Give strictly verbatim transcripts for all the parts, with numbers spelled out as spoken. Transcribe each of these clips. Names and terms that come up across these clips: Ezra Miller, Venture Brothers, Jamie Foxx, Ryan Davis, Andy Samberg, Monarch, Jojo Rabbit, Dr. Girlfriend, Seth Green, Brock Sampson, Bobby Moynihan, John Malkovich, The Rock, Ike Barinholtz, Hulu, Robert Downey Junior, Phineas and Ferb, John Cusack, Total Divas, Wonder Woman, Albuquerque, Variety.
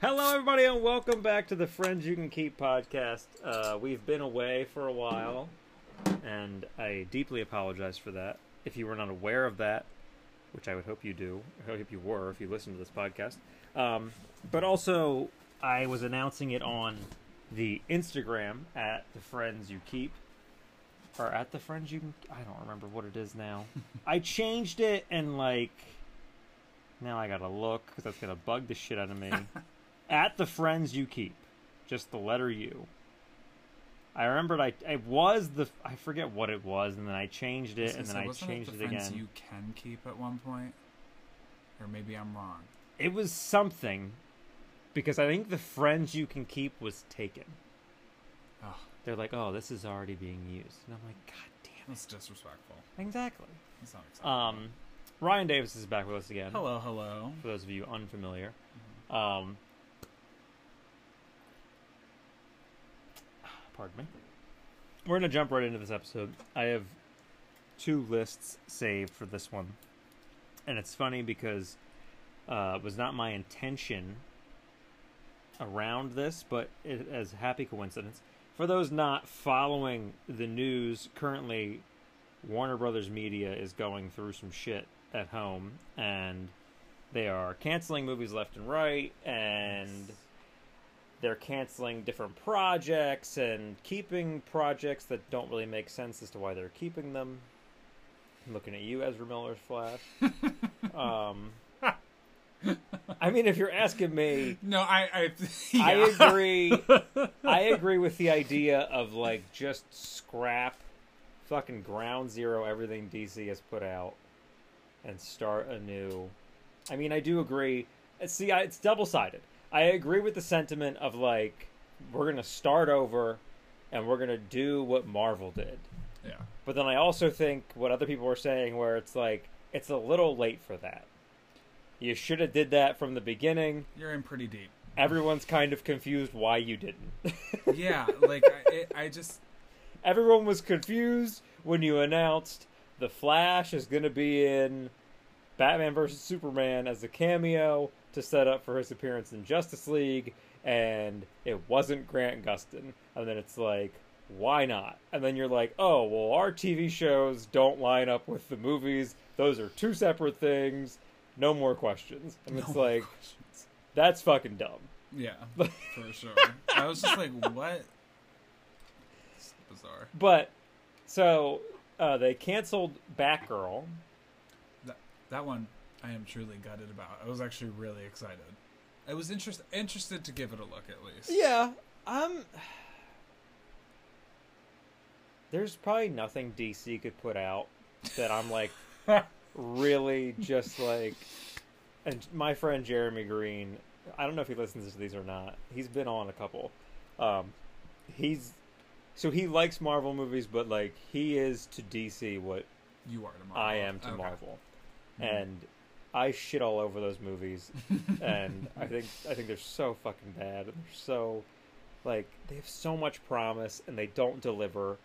Hello, everybody, and welcome back to the Friends You Can Keep podcast. Uh, we've been away for a while, and I deeply apologize for that. If you were not aware of that, which I would hope you do, I hope you were if you listened to this podcast. Um, but also, I was announcing it on the Instagram at the Friends You Keep, or at the Friends You Can. I don't remember what it is now. I changed it, and like now I gotta look because that's gonna bug the shit out of me. At the Friends You Keep, just the letter U. I remembered I it was the I forget what it was, and then I changed it, and then I changed it again. Wasn't it the Friends You Can Keep at one point, or maybe I'm wrong? It was something, because I think the Friends You Can Keep was taken. Oh. They're like, oh, this is already being used, and I'm like, god damn it, that's disrespectful. Exactly. That's not acceptable. Um, Ryan Davis is back with us again. Hello, hello. For those of you unfamiliar, mm-hmm. um. Pardon me. We're going to jump right into this episode. I have two lists saved for this one. And it's funny because uh, it was not my intention around this, but it is a happy coincidence. For those not following the news, currently Warner Brothers Media is going through some shit at home. And they are canceling movies left and right. And they're canceling different projects and keeping projects that don't really make sense as to why they're keeping them. I'm looking at you, Ezra Miller's Flash. um, I mean, if you're asking me, no, I, I, yeah. I agree. I agree with the idea of like just scrap, fucking ground zero everything D C has put out, and start anew. I mean, I do agree. See, I, it's double sided. I agree with the sentiment of, like, we're going to start over and we're going to do what Marvel did. Yeah. But then I also think what other people were saying where it's, like, it's a little late for that. You should have did that from the beginning. You're in pretty deep. Everyone's kind of confused why you didn't. Yeah, like, I, it, I just... Everyone was confused when you announced The Flash is going to be in Batman versus Superman as a cameo to set up for his appearance in Justice League, and it wasn't Grant Gustin. And then it's like, why not? And then you're like, oh, well, our T V shows don't line up with the movies. Those are two separate things. No more questions. And no it's like, questions. That's fucking dumb. Yeah, for sure. I was just like, what? It's bizarre. But, so, uh, they canceled Batgirl. That, that one... I am truly gutted about. I was actually really excited. I was interest, interested to give it a look, at least. Yeah. Um, there's probably nothing D C could put out that I'm, like, really just, like... And my friend Jeremy Green, I don't know if he listens to these or not. He's been on a couple. Um, he's... So he likes Marvel movies, but, like, he is to D C what... You are to Marvel. I am to okay. Marvel. Mm-hmm. And... I shit all over those movies, and I think I think they're so fucking bad. They're so, like, they have so much promise, and they don't deliver,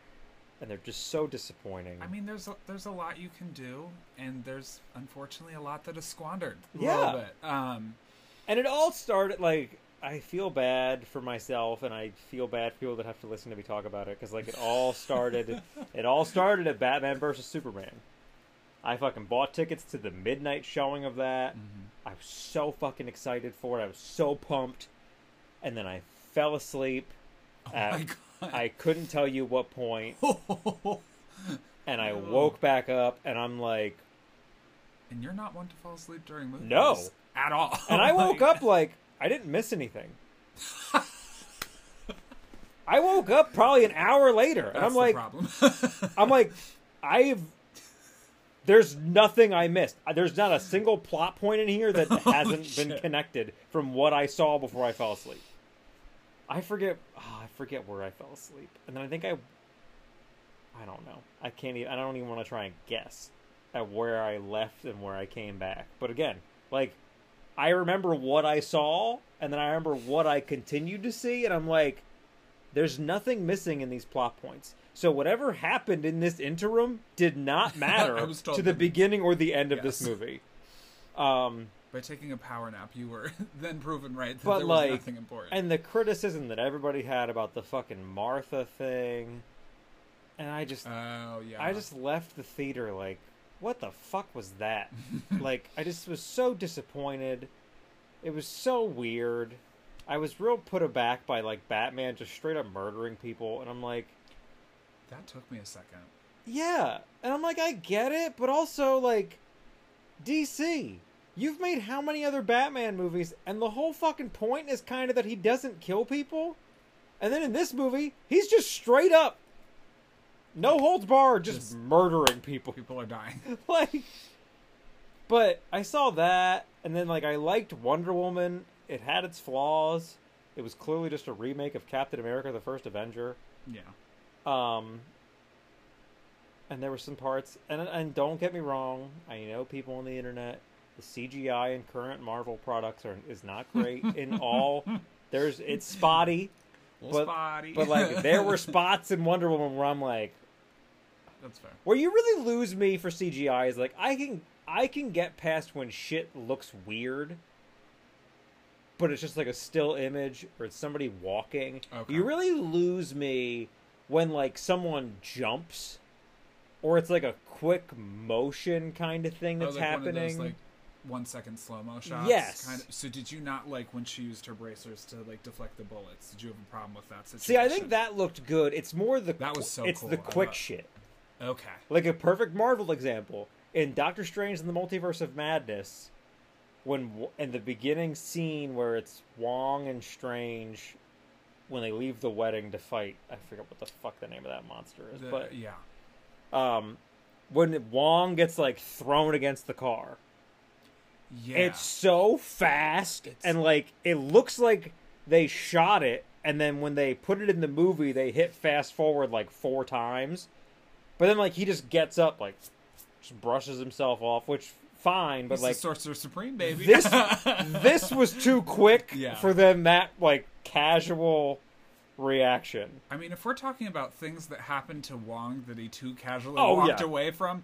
and they're just so disappointing. I mean, there's a, there's a lot you can do, and there's, unfortunately, a lot that is squandered a yeah. little bit. Um, and it all started, like, I feel bad for myself, and I feel bad for people that have to listen to me talk about it, because, like, it all started, it all started at Batman versus Superman. I fucking bought tickets to the midnight showing of that. Mm-hmm. I was so fucking excited for it. I was so pumped. And then I fell asleep. Oh at, my God. I couldn't tell you what point. And I oh. woke back up and I'm like... And you're not one to fall asleep during movies? No. At all. And I woke up like, I didn't miss anything. I woke up probably an hour later. That's and I'm like, the problem. I'm like, I've... There's nothing I missed. There's not a single plot point in here that hasn't oh, been connected from what I saw before I fell asleep. I forget. Oh, I forget where I fell asleep, and then I think I. I don't know. I can't even. I don't even want to try and guess at where I left and where I came back. But again, like, I remember what I saw, and then I remember what I continued to see, and I'm like, there's nothing missing in these plot points. So whatever happened in this interim did not matter to the beginning or the end of yes. this movie. Um, by taking a power nap, you were then proven right that but there was like, nothing important. And the criticism that everybody had about the fucking Martha thing, and I just, oh yeah, I just left the theater like, what the fuck was that? Like, I just was so disappointed. It was so weird. I was real put aback by like Batman just straight up murdering people, and I'm like, that took me a second. Yeah, and I'm like, I get it, but also like, D C, you've made how many other Batman movies, and the whole fucking point is kind of that he doesn't kill people, and then in this movie, he's just straight up, no holds barred, just, just murdering people. People are dying. Like, but I saw that, and then like I liked Wonder Woman. It had its flaws. It was clearly just a remake of Captain America: The First Avenger. Yeah. Um. And there were some parts, and and don't get me wrong, I know people on the internet, the C G I in current Marvel products are is not great in all. There's it's spotty, but, spotty. But like there were spots in Wonder Woman where I'm like, that's fair. Where you really lose me for C G I is like I can I can get past when shit looks weird, but it's just like a still image or it's somebody walking. Okay. You really lose me when like someone jumps. Or it's like a quick motion kind of thing that's oh, like happening. One of those, like, one second slow mo shots. Yes. Kind of. So did you not like when she used her bracers to like deflect the bullets? Did you have a problem with that situation? See, I think that looked good. It's more the that was so it's cool. the quick love... shit. Okay. Like a perfect Marvel example in Doctor Strange in the Multiverse of Madness, when in the beginning scene where it's Wong and Strange when they leave the wedding to fight. I forget what the fuck the name of that monster is, the, but yeah. Um, when Wong gets like thrown against the car, yeah, it's so fast it's... and like it looks like they shot it, and then when they put it in the movie, they hit fast forward like four times, but then like he just gets up, like just brushes himself off, which fine, but he's like the Sorcerer Supreme, baby. This this was too quick yeah. for them. That like casual. Reaction. I mean, if we're talking about things that happened to Wong that he too casually oh, walked yeah. away from,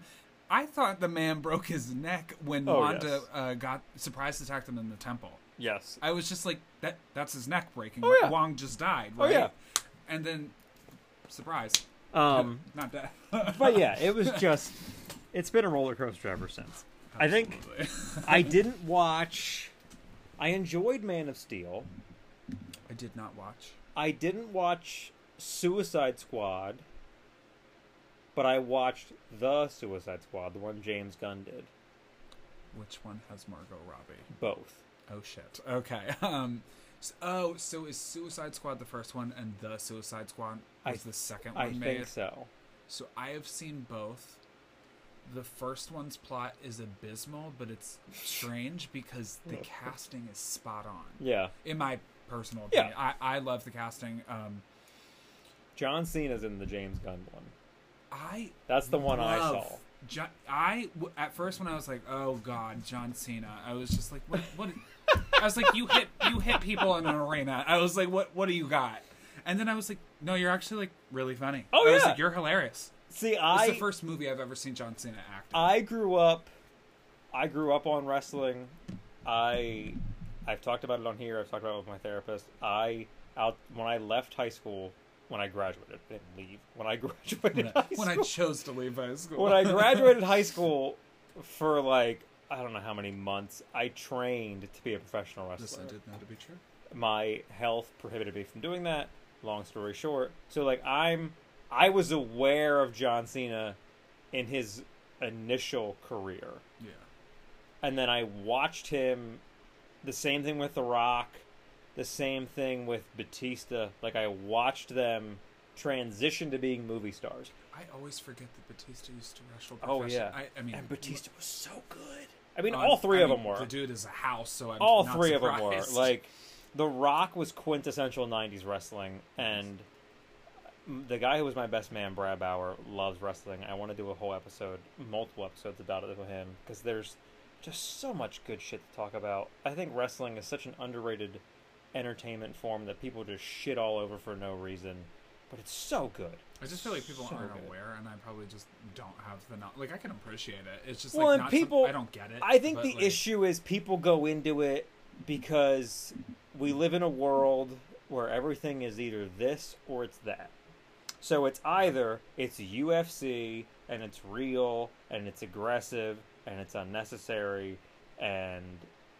I thought the man broke his neck when oh, Wanda yes. uh, got surprise attacked him in the temple. Yes. I was just like, that that's his neck breaking. Oh, yeah. Wong just died, right? Oh, yeah. And then, surprise. Um, Not dead. But yeah, it was just, it's been a roller coaster ever since. Absolutely. I think I didn't watch, I enjoyed Man of Steel. I did not watch. I didn't watch Suicide Squad, but I watched The Suicide Squad, the one James Gunn did. Which one has Margot Robbie? Both. Oh, shit. Okay. Um. So, oh, so is Suicide Squad the first one and The Suicide Squad is the second one I made? I think so. So I have seen both. The first one's plot is abysmal, but it's strange because the casting is spot on. Yeah. In my personal opinion. Yeah. I, I love the casting. Um, John Cena's in the James Gunn one. I That's the one I saw. John, I, at first when I was like, oh God, John Cena, I was just like, what? What? I was like, you hit you hit people in an arena. I was like, what What do you got? And then I was like, no, you're actually like really funny. Oh, I yeah. was like, you're hilarious. See, I... It's the first movie I've ever seen John Cena act in. I grew up... I grew up on wrestling. I... I've talked about it on here. I've talked about it with my therapist. I out when I left high school, when I graduated, I didn't leave. When I graduated when I, high school. When I chose to leave high school. When I graduated high school for like, I don't know how many months, I trained to be a professional wrestler. This I did not to be true. My health prohibited me from doing that. Long story short. So like I'm, I was aware of John Cena in his initial career. Yeah. And then I watched him... The same thing with The Rock, the same thing with Batista. Like, I watched them transition to being movie stars. I always forget that Batista used to wrestle professionally. Oh, yeah. I, I mean, and Batista was so good. I mean, um, all three I of mean, them were. The dude is a house, so I'm all not three surprised. Of them were. Like, The Rock was quintessential nineties wrestling, and the guy who was my best man, Brad Bauer, loves wrestling. I want to do a whole episode, multiple episodes about it with him, because there's... just so much good shit to talk about. I think wrestling is such an underrated entertainment form that people just shit all over for no reason. but it's so good. I just feel like people so aren't good. aware, and I probably just don't have the knowledge. Like, I can appreciate it. It's just well, like, and not people, some, I don't get it. I think the like, issue is people go into it because we live in a world where everything is either this or it's that. So it's either it's U F C and it's real and it's aggressive and it's unnecessary and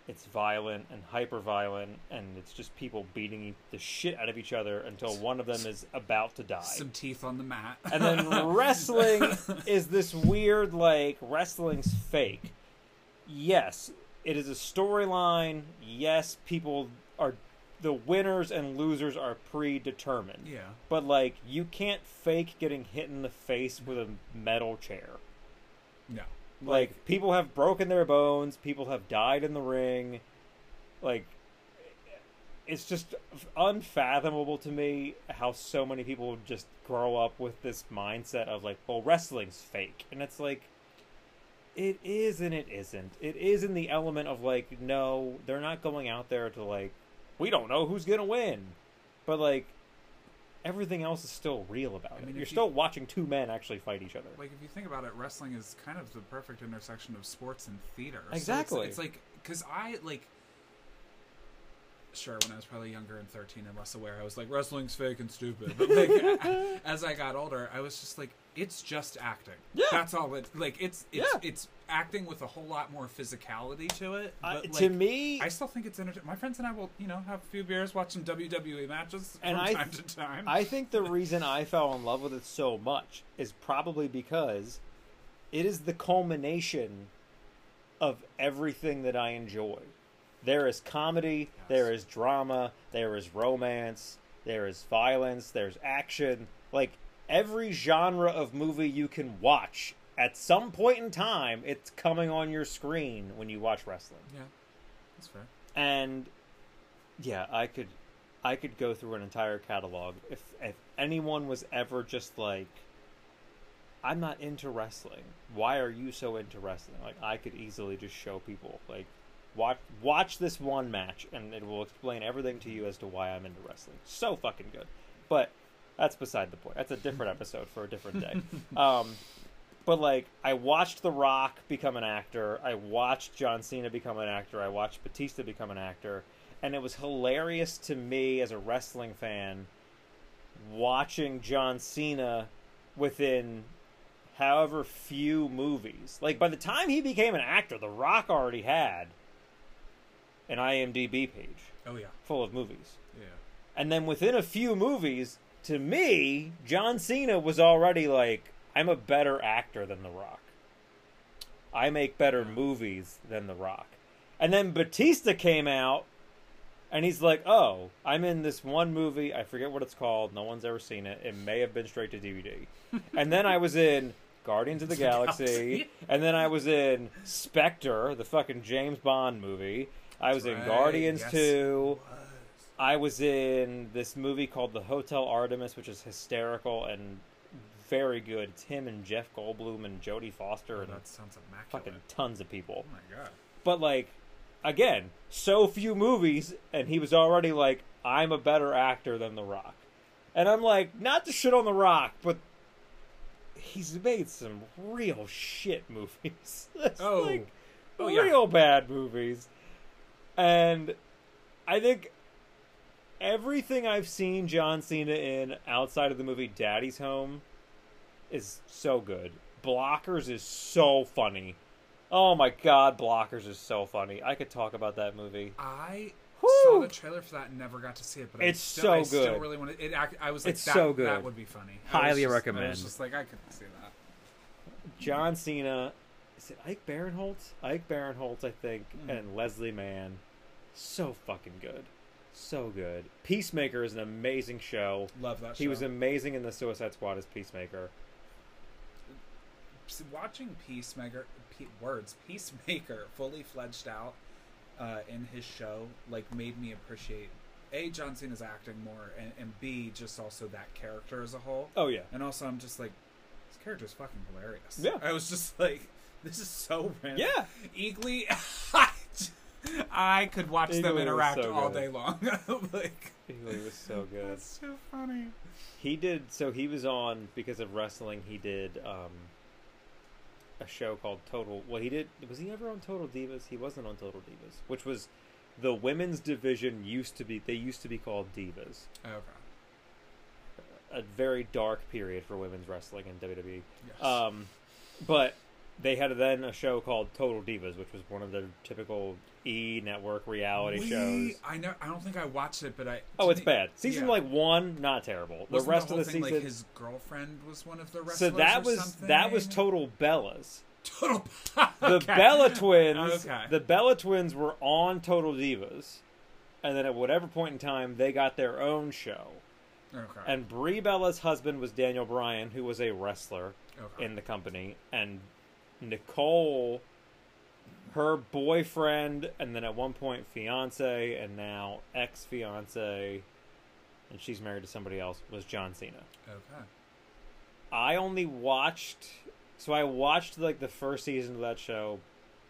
it's violent and hyper-violent and it's just people beating the shit out of each other until one of them is about to die. Some teeth on the mat. And then wrestling is this weird, like, wrestling's fake. Yes, it is a storyline. Yes, people are... The winners and losers are predetermined. Yeah. But, like, you can't fake getting hit in the face with a metal chair. No. Like, like people have broken their bones. People have died in the ring. Like, it's just unfathomable to me how so many people just grow up with this mindset of, like, well, wrestling's fake. And it's like, it is and it isn't. It is in the element of, like, no, they're not going out there to, like, we don't know who's going to win. But, like, everything else is still real about I mean, it. You're you, still watching two men actually fight each other. Like, if you think about it, wrestling is kind of the perfect intersection of sports and theater. Exactly. So it's, it's like, because I, like, sure, when I was probably younger and thirteen and less aware, I was like, wrestling's fake and stupid. But, like, as I got older, I was just like, it's just acting. Yeah. That's all it, like, it's, it's, yeah. it's acting with a whole lot more physicality to it. But, uh, like, to me, I still think it's entertaining. My friends and I will, you know, have a few beers, watch some W W E matches and from I, time to time. I think the reason I fell in love with it so much is probably because it is the culmination of everything that I enjoy. There is comedy, yes. There is drama, there is romance, there is violence, there's action. Like, every genre of movie you can watch, at some point in time, it's coming on your screen when you watch wrestling. Yeah, that's fair. And, yeah, I could I could go through an entire catalog. If, if anyone was ever just like, I'm not into wrestling, why are you so into wrestling? Like, I could easily just show people, like, Watch watch this one match, and it will explain everything to you as to why I'm into wrestling. So fucking good. But that's beside the point. That's a different episode for a different day. Um, but, like, I watched The Rock become an actor. I watched John Cena become an actor. I watched Batista become an actor. And it was hilarious to me as a wrestling fan watching John Cena within however few movies. Like, by the time he became an actor, The Rock already had an I M D B page. Oh, yeah. Full of movies. Yeah. And then within a few movies, to me, John Cena was already like, I'm a better actor than The Rock. I make better movies than The Rock. And then Batista came out, and he's like, oh, I'm in this one movie. I forget what it's called. No one's ever seen it. It may have been straight to D V D. And then I was in Guardians of the Galaxy. And then I was in Spectre, the fucking James Bond movie. I was right. in Guardians yes, two. Was. I was in this movie called The Hotel Artemis, which is hysterical and very good. It's him and Jeff Goldblum and Jodie Foster oh, and that sounds immaculate. Fucking tons of people. Oh my god! But, like, again, so few movies, and he was already like, "I'm a better actor than The Rock," and I'm like, not to shit on The Rock, but he's made some real shit movies. oh, like, oh, real yeah. bad movies. And I think everything I've seen John Cena in outside of the movie Daddy's Home is so good. Blockers is so funny. Oh my god, Blockers is so funny. I could talk about that movie. I Woo! saw the trailer for that and never got to see it, but it's I still, so I still good. really wanted it. I was like, it's that, so good. That would be funny. I Highly just, recommend. I was just like, I couldn't see that. John Cena, is it Ike Barinholtz? Ike Barinholtz, I think, mm. and Leslie Mann. So fucking good. So good. Peacemaker is an amazing show. Love that show. He was amazing in The Suicide Squad as Peacemaker. Watching Peacemaker, P- words, Peacemaker fully fledged out uh, in his show, like, made me appreciate A, John Cena's acting more, and, and B, just also that character as a whole. Oh, yeah. And also, I'm just like, this character's fucking hilarious. Yeah. I was just like, this is so random. Yeah. Eagly, I could watch Eagly them interact so all day long. Like, Eagly was so good. That's so funny. He did, so he was on, because of wrestling, he did um, a show called Total, well, he did, was he ever on Total Divas? He wasn't on Total Divas, which was, the women's division used to be, they used to be called Divas. Okay. A very dark period for women's wrestling in W W E. Yes. Um, but they had then a show called Total Divas, which was one of the typical E! Network reality we, shows. I know. I don't think I watched it, but I... Oh, it's bad. Season, yeah. like, one, not terrible. Wasn't the rest the of the thing, season... like, his girlfriend was one of the wrestlers so that or was something? That was Total Bellas. Total... okay. The Bella Twins... Okay. The Bella Twins were on Total Divas, and then at whatever point in time, they got their own show. Okay. And Brie Bella's husband was Daniel Bryan, who was a wrestler okay. in the company, and Nicole, her boyfriend, and then at one point fiance, and now ex-fiance, and she's married to somebody else, was John Cena. Okay. I only watched, so I watched like the first season of that show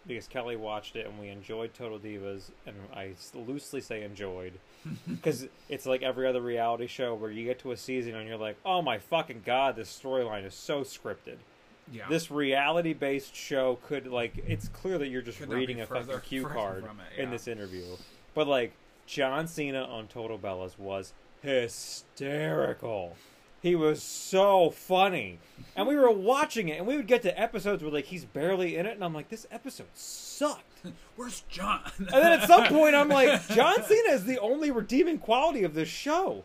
because Kelly watched it and we enjoyed Total Divas, and I loosely say enjoyed because it's like every other reality show where you get to a season and you're like, oh my fucking god, this storyline is so scripted. Yeah. This reality-based show could, like, it's clear that you're just could reading a further, fucking cue card it, yeah. in this interview. But, like, John Cena on Total Bellas was hysterical. He was so funny. And we were watching it, and we would get to episodes where, like, he's barely in it, and I'm like, this episode sucked. Where's John? And then at some point, I'm like, John Cena is the only redeeming quality of this show.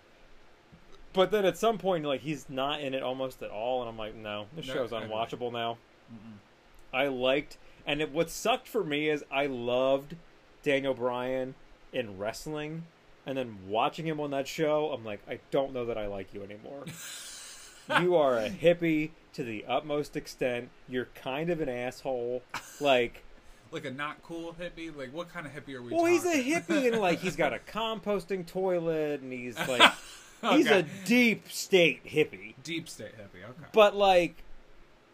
But then at some point, like, he's not in it almost at all, and I'm like, no, this no, show's unwatchable now. Mm-mm. I liked, and it, what sucked for me is I loved Daniel Bryan in wrestling, and then watching him on that show, I'm like, I don't know that I like you anymore. You are a hippie to the utmost extent. You're kind of an asshole. Like... like a not cool hippie? Like, what kind of hippie are we well, talking? Well, he's a hippie, and, like, he's got a composting toilet, and he's, like... Okay. He's a deep state hippie. Deep state hippie, okay. But, like,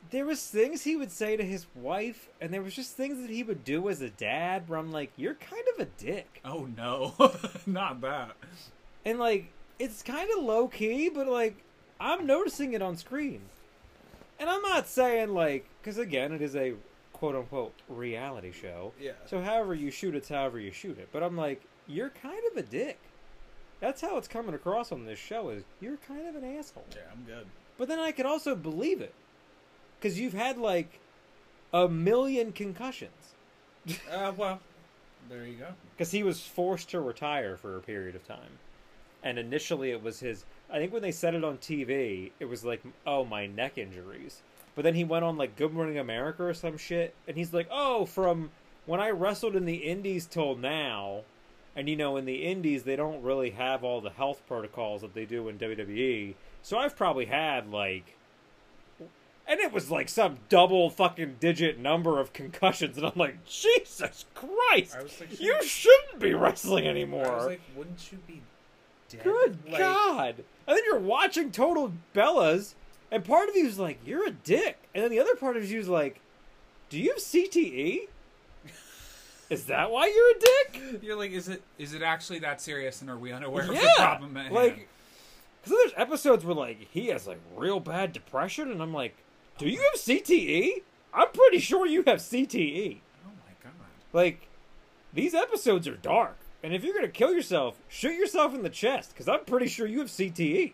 there was things he would say to his wife, and there was just things that he would do as a dad where I'm like, you're kind of a dick. Oh, no. Not that. And, like, it's kind of low-key, but, like, I'm noticing it on screen. And I'm not saying, like, because, again, it is a quote-unquote reality show. Yeah. So however you shoot it's however you shoot it. But I'm like, you're kind of a dick. That's how it's coming across on this show is, you're kind of an asshole. Yeah, I'm good. But then I could also believe it. Because you've had, like, a million concussions. uh, well, there you go. Because he was forced to retire for a period of time. And initially it was his, I think when they said it on T V, it was like, oh, my neck injuries. But then he went on, like, Good Morning America or some shit. And he's like, oh, from when I wrestled in the indies till now... And, you know, in the indies, they don't really have all the health protocols that they do in W W E. So I've probably had, like... And it was, like, some double fucking digit number of concussions. And I'm like, Jesus Christ! I was like, you shouldn't, shouldn't be wrestling anymore! I was like, wouldn't you be dead? Good like... God! And then you're watching Total Bellas, and part of you's like, you're a dick. And then the other part of you's like, do you have C T E? Is that why you're a dick? You're like, is it is it actually that serious, and are we unaware yeah, of the problem at hand? Like, because there's episodes where, like, he has, like, real bad depression, and I'm like, do you have C T E? I'm pretty sure you have C T E. Oh, my God. Like, these episodes are dark, and if you're going to kill yourself, shoot yourself in the chest, because I'm pretty sure you have C T E.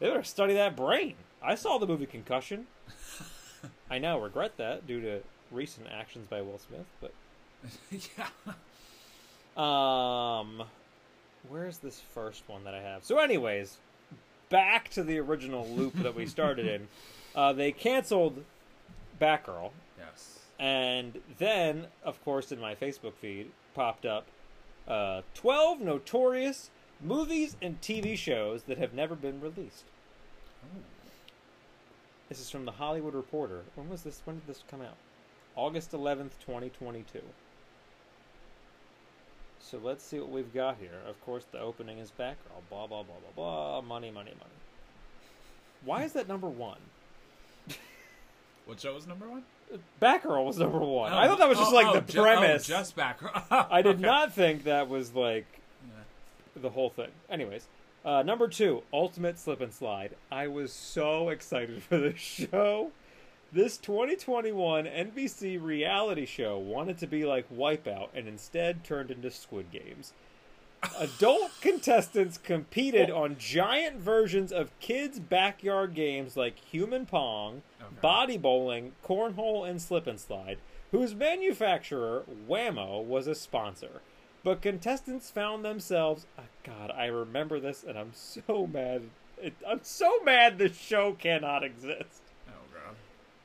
They better study that brain. I saw the movie Concussion. I now regret that due to recent actions by Will Smith, but... yeah. Um, where's this first one that I have? So, anyways, back to the original loop that we started in. Uh, they canceled Batgirl. Yes. And then, of course, in my Facebook feed popped up uh, twelve notorious movies and T V shows that have never been released. Oh. This is from the Hollywood Reporter. When was this? When did this come out? August eleventh, twenty twenty-two. So let's see what we've got here. Of course, the opening is Batgirl. Blah, blah, blah, blah, blah. Money, money, money. Why is that number one? What show was number one? Batgirl was number one. Oh, I thought that was just oh, like oh, the ju- premise. Oh, just Batgirl. I did okay. not think that was like yeah. the whole thing. Anyways, Uh, number two, Ultimate Slip and Slide. I was so excited for this show. This twenty twenty-one N B C reality show wanted to be like Wipeout and instead turned into Squid Games. Adult contestants competed on giant versions of kids' backyard games like Human Pong, okay. Body Bowling, Cornhole, and Slip and Slide, whose manufacturer, Wham-O, was a sponsor. But contestants found themselves... Oh God, I remember this, and I'm so mad. It, I'm so mad this show cannot exist. Oh, God.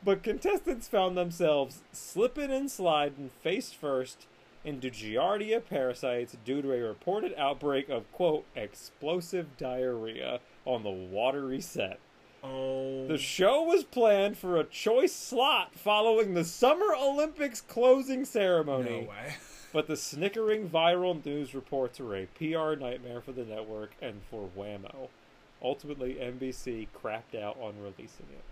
But contestants found themselves slipping and sliding face first into Giardia parasites due to a reported outbreak of, quote, explosive diarrhea on the watery set. Oh. The show was planned for a choice slot following the Summer Olympics closing ceremony. No way. But the snickering viral news reports are a P R nightmare for the network and for Wham-O. Ultimately, N B C crapped out on releasing it.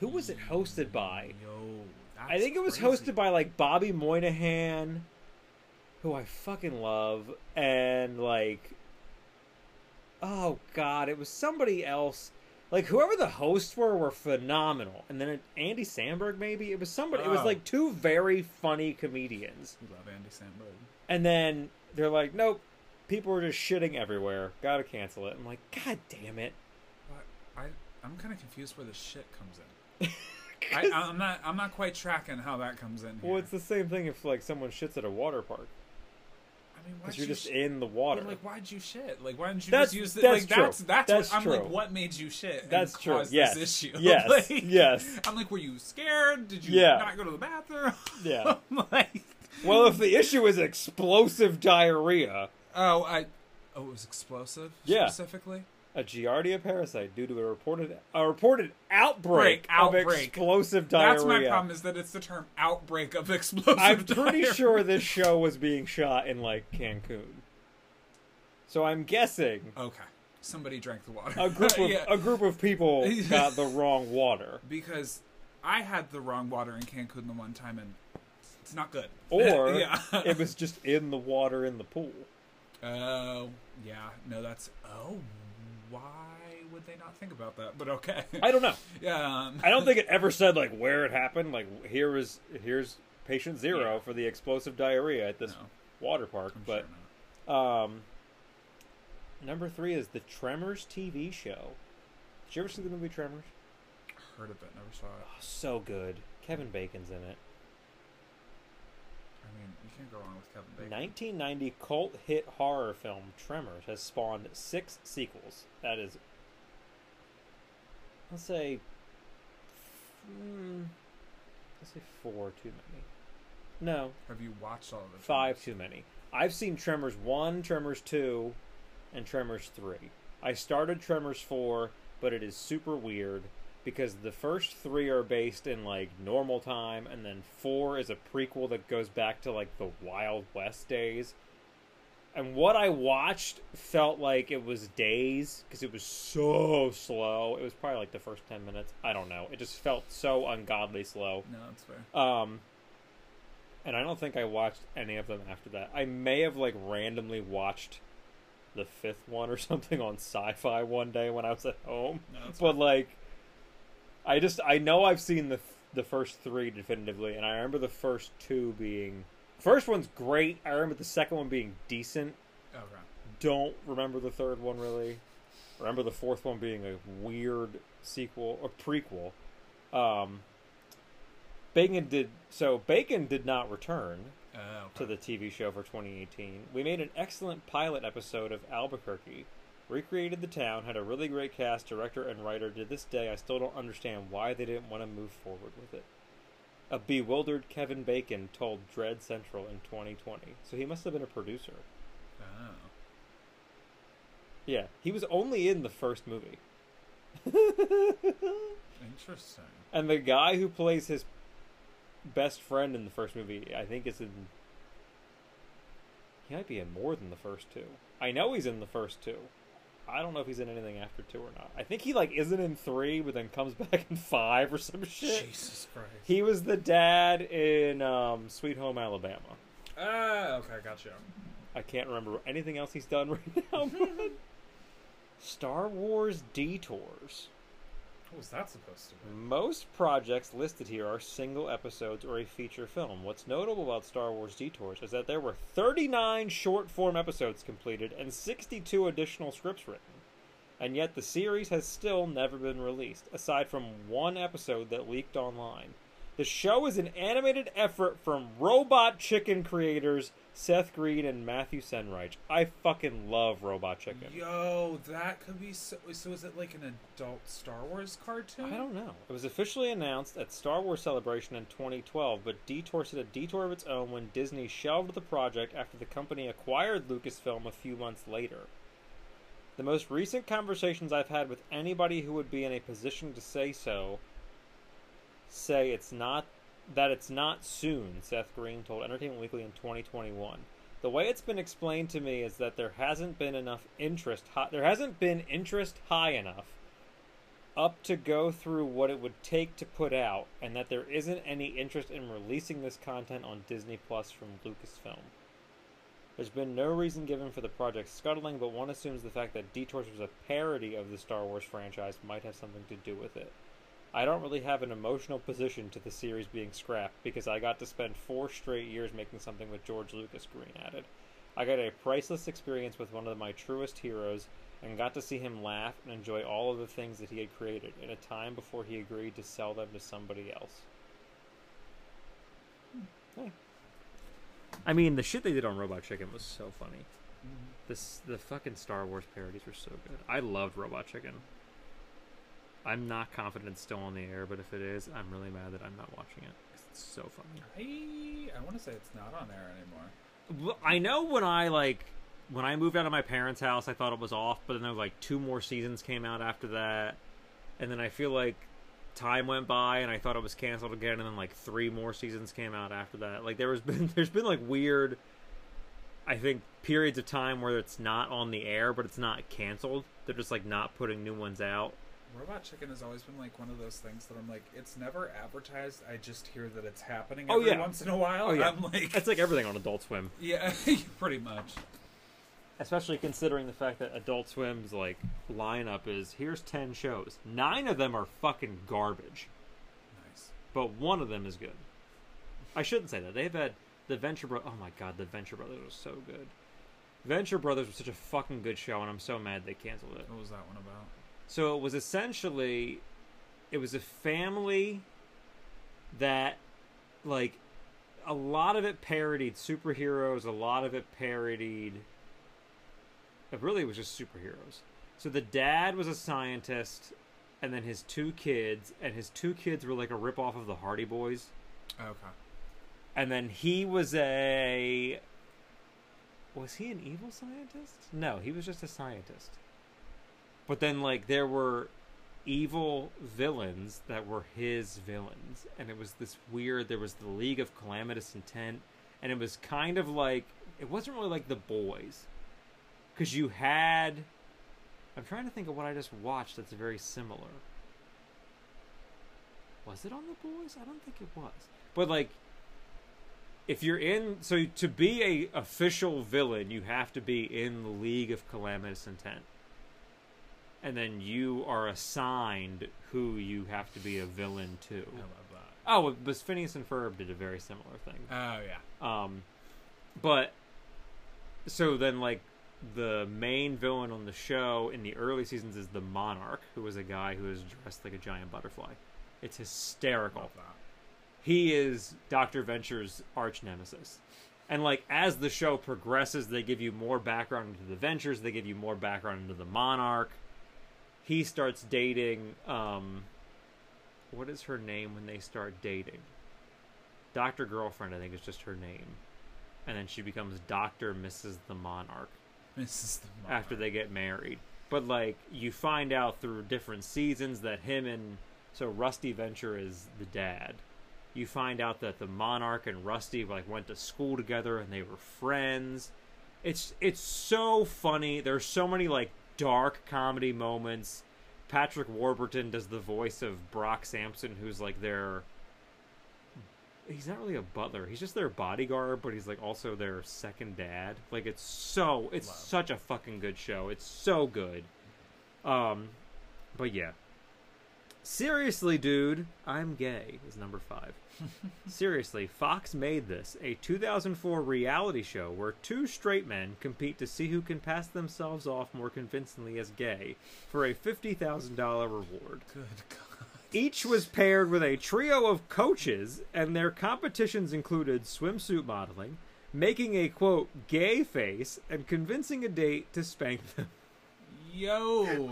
Who was it hosted by? Yo, that's I think it was crazy. Hosted by, like, Bobby Moynihan, who I fucking love, and, like, oh, God, it was somebody else. Like, whoever the hosts were were phenomenal. And then Andy Samberg, maybe? It was somebody. Oh. It was, like, two very funny comedians. We love Andy Samberg. And then they're like, nope, people are just shitting everywhere. Gotta cancel it. I'm like, God damn it. I, I'm kind of confused where the shit comes in. I, I'm not I'm not quite tracking how that comes in here. Well, it's the same thing if, like, someone shits at a water park. I mean, because you're you just sh- in the water. I mean, like, why'd you shit? Like, why didn't you that's, just use the, that's like, true. That's, that's, that's what, true. I'm like, what made you shit? That's and true. Caused yes. this issue? Yes. Like, yes. I'm like, were you scared? Did you yeah. not go to the bathroom? Yeah. Like, well, if the issue is explosive diarrhea. Oh, I. Oh, it was explosive. Yeah. Specifically. A Giardia parasite due to a reported a reported outbreak, Break, outbreak. of explosive diarrhea. That's my problem, is that it's the term outbreak of explosive I'm diarrhea. I'm pretty sure this show was being shot in, like, Cancun. So I'm guessing... Okay. Somebody drank the water. A group of, yeah. a group of people got the wrong water. Because I had the wrong water in Cancun the one time, and it's not good. Or yeah. it was just in the water in the pool. Oh, uh, yeah. No, that's... Oh, why would they not think about that? But okay. I don't know. Yeah, um. I don't think it ever said, like, where it happened. Like, here is here's patient zero yeah. for the explosive diarrhea at this no. water park. I'm but sure um, number three is the Tremors T V show. Did you ever see the movie Tremors? Heard of it, never saw it. Oh, so good. Kevin Bacon's in it. I mean, you can't go wrong with Kevin Bacon. nineteen ninety cult hit horror film Tremors has spawned six sequels. That is, let's say, mm, let's say four too many. No. Have you watched all of them? Five too many. I've seen Tremors one, Tremors two, and Tremors three. I started Tremors four, but it is super weird. Because the first three are based in, like, normal time, and then four is a prequel that goes back to, like, the Wild West days. And what I watched felt like it was days, because it was so slow. It was probably, like, the first ten minutes. I don't know. It just felt so ungodly slow. No, that's fair. Um, and I don't think I watched any of them after that. I may have, like, randomly watched the fifth one or something on Sci-Fi one day when I was at home. No, that's but, fair. like... I just, I know I've seen the the first three definitively, and I remember the first two being, first one's great, I remember the second one being decent. Oh, right. Don't remember the third one, really. Remember the fourth one being a weird sequel, or prequel. Um, Bacon did, so Bacon did not return uh, okay. to the T V show for twenty eighteen. We made an excellent pilot episode of Albuquerque. Recreated the town, had a really great cast, director, and writer. To this day, I still don't understand why they didn't want to move forward with it. A bewildered Kevin Bacon told Dread Central in twenty twenty. So he must have been a producer. Oh. Yeah, he was only in the first movie. Interesting. And the guy who plays his best friend in the first movie, I think is in... He might be in more than the first two. I know he's in the first two. I don't know if he's in anything after two or not. I think he, like, isn't in three, but then comes back in five or some shit. Jesus Christ. He was the dad in um, Sweet Home Alabama. Ah, uh, okay, gotcha. I can't remember anything else he's done right now. Star Wars detours. What was that supposed to be? Most projects listed here are single episodes or a feature film. What's notable about Star Wars Detours is that there were thirty-nine short-form episodes completed and sixty-two additional scripts written. And yet the series has still never been released, aside from one episode that leaked online. The show is an animated effort from Robot Chicken creators Seth Green and Matthew Senreich. I fucking love Robot Chicken. Yo, that could be so... So is it like an adult Star Wars cartoon? I don't know. It was officially announced at Star Wars Celebration in twenty twelve, but Detour set a detour of its own when Disney shelved the project after the company acquired Lucasfilm a few months later. The most recent conversations I've had with anybody who would be in a position to say so... say it's not that it's not soon, Seth Green told Entertainment Weekly in twenty twenty-one. The way it's been explained to me is that there hasn't been enough interest high, there hasn't been interest high enough up to go through what it would take to put out, and that there isn't any interest in releasing this content on Disney Plus from Lucasfilm. There's been no reason given for the project's scuttling, but one assumes the fact that Detours was a parody of the Star Wars franchise might have something to do with it. I don't really have an emotional position to the series being scrapped because I got to spend four straight years making something with George Lucas, Green added. I got a priceless experience with one of my truest heroes and got to see him laugh and enjoy all of the things that he had created in a time before he agreed to sell them to somebody else. Hmm. Hey. I mean, the shit they did on Robot Chicken was so funny. Mm-hmm. This, the fucking Star Wars parodies were so good. I loved Robot Chicken. I'm not confident it's still on the air, but if it is, I'm really mad that I'm not watching it. It's so funny. I, I want to say it's not on air anymore. I know when I, like, when I moved out of my parents' house, I thought it was off, but then there was, like, two more seasons came out after that, and then I feel like time went by, and I thought it was canceled again, and then, like, three more seasons came out after that. Like, there was been, there's been, like, weird, I think, periods of time where it's not on the air, but it's not canceled. They're just, like, not putting new ones out. Robot Chicken has always been, like, one of those things that I'm like, it's never advertised. I just hear that it's happening every oh, yeah. once in a while. Oh, yeah. I'm like... That's like everything on Adult Swim. Yeah, pretty much. Especially considering the fact that Adult Swim's, like, lineup is, here's ten shows. Nine of them are fucking garbage. Nice. But one of them is good. I shouldn't say that. They've had the Venture Brothers... Oh, my God, the Venture Brothers was so good. Venture Brothers was such a fucking good show, and I'm so mad they canceled it. What was that one about? So it was essentially, it was a family that, like, a lot of it parodied superheroes, a lot of it parodied, it really was just superheroes. So the dad was a scientist, and then his two kids, and his two kids were like a ripoff of the Hardy Boys. Okay. And then he was a, was he an evil scientist? No, he was just a scientist. But then, like, there were evil villains that were his villains. And it was this weird... There was the League of Calamitous Intent. And it was kind of like... It wasn't really like The Boys. Because you had... I'm trying to think of what I just watched that's very similar. Was it on The Boys? I don't think it was. But, like... If you're in... So, to be an official villain, you have to be in the League of Calamitous Intent. And then you are assigned who you have to be a villain to. I love that. Oh, it was Phineas and Ferb did a very similar thing. Oh, yeah. Um, but, so then, like, the main villain on the show in the early seasons is the Monarch, who is a guy who is dressed like a giant butterfly. It's hysterical. Love that. He is Doctor Venture's arch nemesis. And, like, as the show progresses, they give you more background into the Ventures. They give you more background into the Monarch. He starts dating, um, what is her name when they start dating? Doctor Girlfriend, I think, is just her name. And then she becomes Doctor Missus the Monarch. Missus the Monarch. After they get married. But, like, you find out through different seasons that him and... So, Rusty Venture is the dad. You find out that the Monarch and Rusty, like, went to school together and they were friends. It's, it's so funny. There's so many, like... dark comedy moments. Patrick Warburton does the voice of Brock Sampson, who's like their... He's not really a butler. He's just their bodyguard, but he's like also their second dad. Like, it's so... It's Love. Such a fucking good show. It's so good. Um, but yeah. Seriously, dude, I'm gay is number five. Seriously, Fox made this, a two thousand four reality show where two straight men compete to see who can pass themselves off more convincingly as gay for a fifty thousand dollars reward. Good God. Each was paired with a trio of coaches, and their competitions included swimsuit modeling, making a, quote, gay face, and convincing a date to spank them. Yo.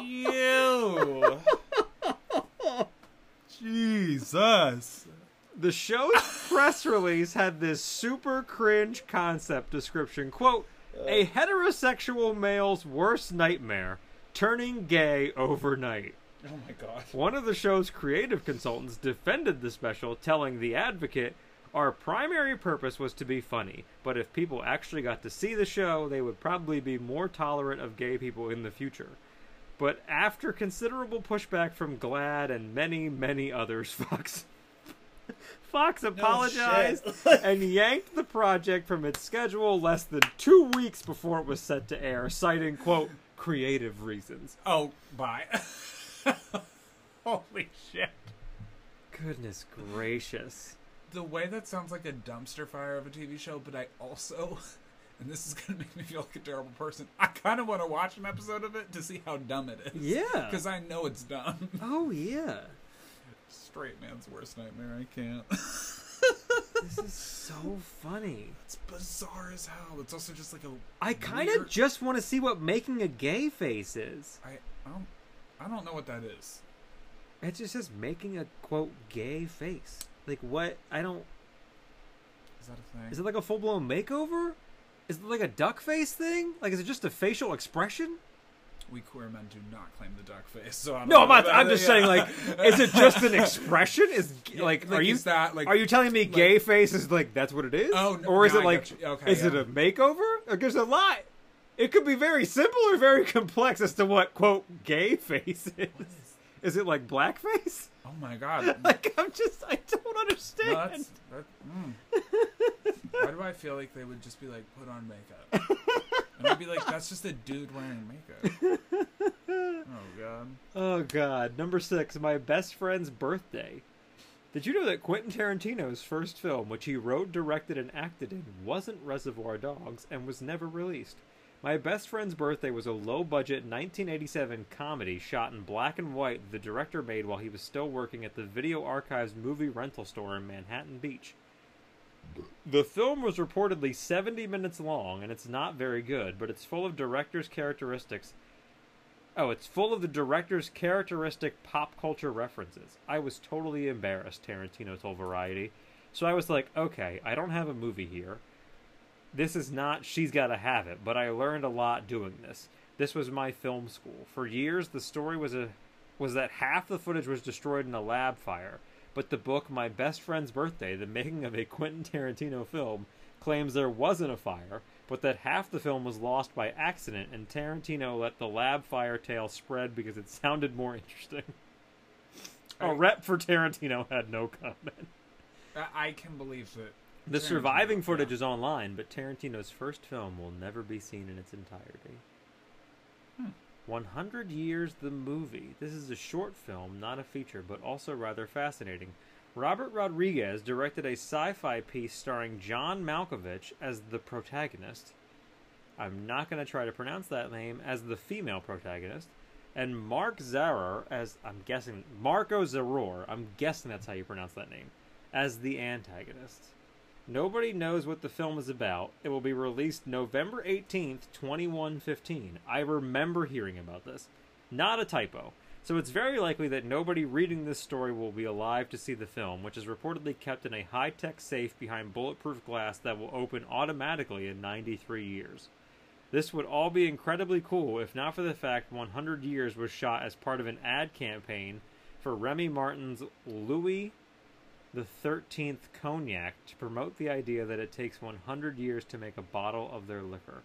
Ew. Jesus. The show's press release had this super cringe concept description. Quote, a heterosexual male's worst nightmare, turning gay overnight. Oh my God. One of the show's creative consultants defended the special, telling The Advocate, our primary purpose was to be funny, but if people actually got to see the show, they would probably be more tolerant of gay people in the future. But after considerable pushback from Glad and many, many others, Fox Fox apologized no and yanked the project from its schedule less than two weeks before it was set to air, citing, quote, creative reasons. Oh, bye. Holy shit. Goodness gracious. The way that sounds like a dumpster fire of a T V show, but I also... and this is going to make me feel like a terrible person, I kind of want to watch an episode of it to see how dumb it is. Yeah. Because I know it's dumb. Oh, yeah. Straight man's worst nightmare. I can't. This is so funny. It's bizarre as hell. It's also just like a... I kind weird... of just want to see what making a gay face is. I, I, don't, I don't know what that is. It just says making a, quote, gay face. Like, what? I don't... Is that a thing? Is it like a full-blown makeover? Is it like a duck face thing? Like, is it just a facial expression? We queer men do not claim the duck face. So I'm no, I'm not. I'm just yeah. saying, like, is it just an expression? Is like, like are you is that, like, are you telling me like, gay face is like that's what it is? Oh, no, or is no, it like, okay, is yeah. it a makeover? Like, there's a lot. It could be very simple or very complex as to what quote gay face is. Is it like blackface? Oh my God! Like I'm just, I don't understand. No, that's, that, mm. Why do I feel like they would just be like, put on makeup? And I'd be like, that's just a dude wearing makeup. Oh God. Oh God. Number six, my best friend's birthday. Did you know that Quentin Tarantino's first film, which he wrote, directed, and acted in, wasn't Reservoir Dogs and was never released? My Best Friend's Birthday was a low-budget nineteen eighty-seven comedy shot in black and white the director made while he was still working at the Video Archive's movie rental store in Manhattan Beach. The film was reportedly seventy minutes long, and it's not very good, but it's full of director's characteristics. Oh, it's full of the director's characteristic pop culture references. I was totally embarrassed, Tarantino told Variety. So I was like, okay, I don't have a movie here. This is not She's Gotta Have It, but I learned a lot doing this. This was my film school. For years, the story was a was that half the footage was destroyed in a lab fire, but the book My Best Friend's Birthday, The Making of a Quentin Tarantino Film, claims there wasn't a fire, but that half the film was lost by accident, and Tarantino let the lab fire tale spread because it sounded more interesting. I, a rep for Tarantino had no comment. I can believe that. The surviving footage is online, but Tarantino's first film will never be seen in its entirety. Hmm. one hundred years the movie. This is a short film, not a feature, but also rather fascinating. Robert Rodriguez directed a sci-fi piece starring John Malkovich as the protagonist. I'm not going to try to pronounce that name, as the female protagonist. And Mark Zaror as, I'm guessing, Marco Zaror, I'm guessing that's how you pronounce that name, as the antagonist. Nobody knows what the film is about. It will be released November eighteenth, twenty-one fifteen. I remember hearing about this. Not a typo. So it's very likely that nobody reading this story will be alive to see the film, which is reportedly kept in a high-tech safe behind bulletproof glass that will open automatically in ninety-three years. This would all be incredibly cool if not for the fact one hundred years was shot as part of an ad campaign for Remy Martin's Louis the thirteenth Cognac to promote the idea that it takes one hundred years to make a bottle of their liquor.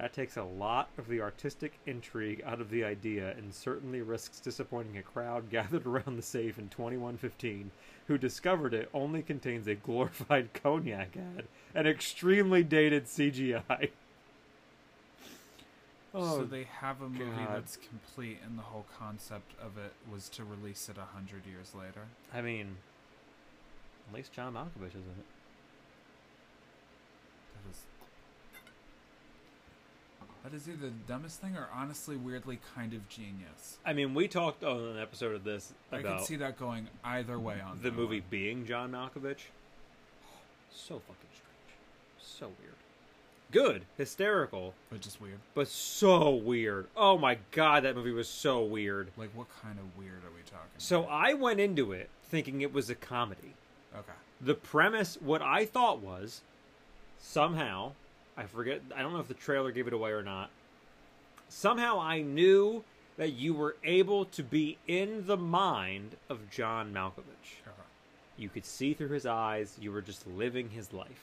That takes a lot of the artistic intrigue out of the idea and certainly risks disappointing a crowd gathered around the safe in twenty-one fifteen who discovered it only contains a glorified cognac ad and extremely dated C G I. Oh, so they have a movie God. that's complete, and the whole concept of it was to release it a hundred years later. I mean, at least John Malkovich is in it. That is, that is either the dumbest thing or honestly weirdly kind of genius. I mean, we talked on an episode of this about... I could see that going either way on the movie one. being John Malkovich. So fucking strange. So weird. Good. Hysterical. But just weird. But so weird. Oh my God, that movie was so weird. Like, what kind of weird are we talking about? So I went into it thinking it was a comedy. Okay. The premise, what I thought was, somehow, I forget, I don't know if the trailer gave it away or not, somehow I knew that you were able to be in the mind of John Malkovich. Okay. You could see through his eyes. You were just living his life.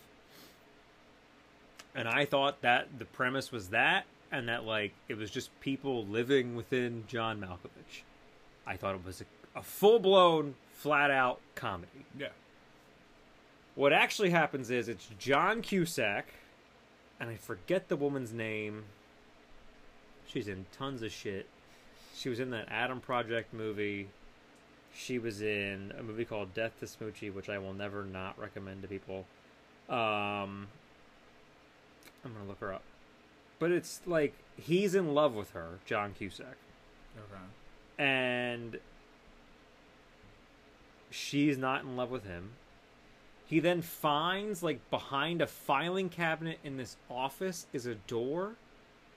And I thought that the premise was that, and that, like, it was just people living within John Malkovich. I thought it was a, a full-blown, flat-out comedy. Yeah. What actually happens is it's John Cusack, and I forget the woman's name. She's in tons of shit. She was in that Adam Project movie. She was in a movie called Death to Smoochie, which I will never not recommend to people. Um... I'm going to look her up. But it's like, he's in love with her, John Cusack. Okay. And she's not in love with him. He then finds, like, behind a filing cabinet in this office is a door.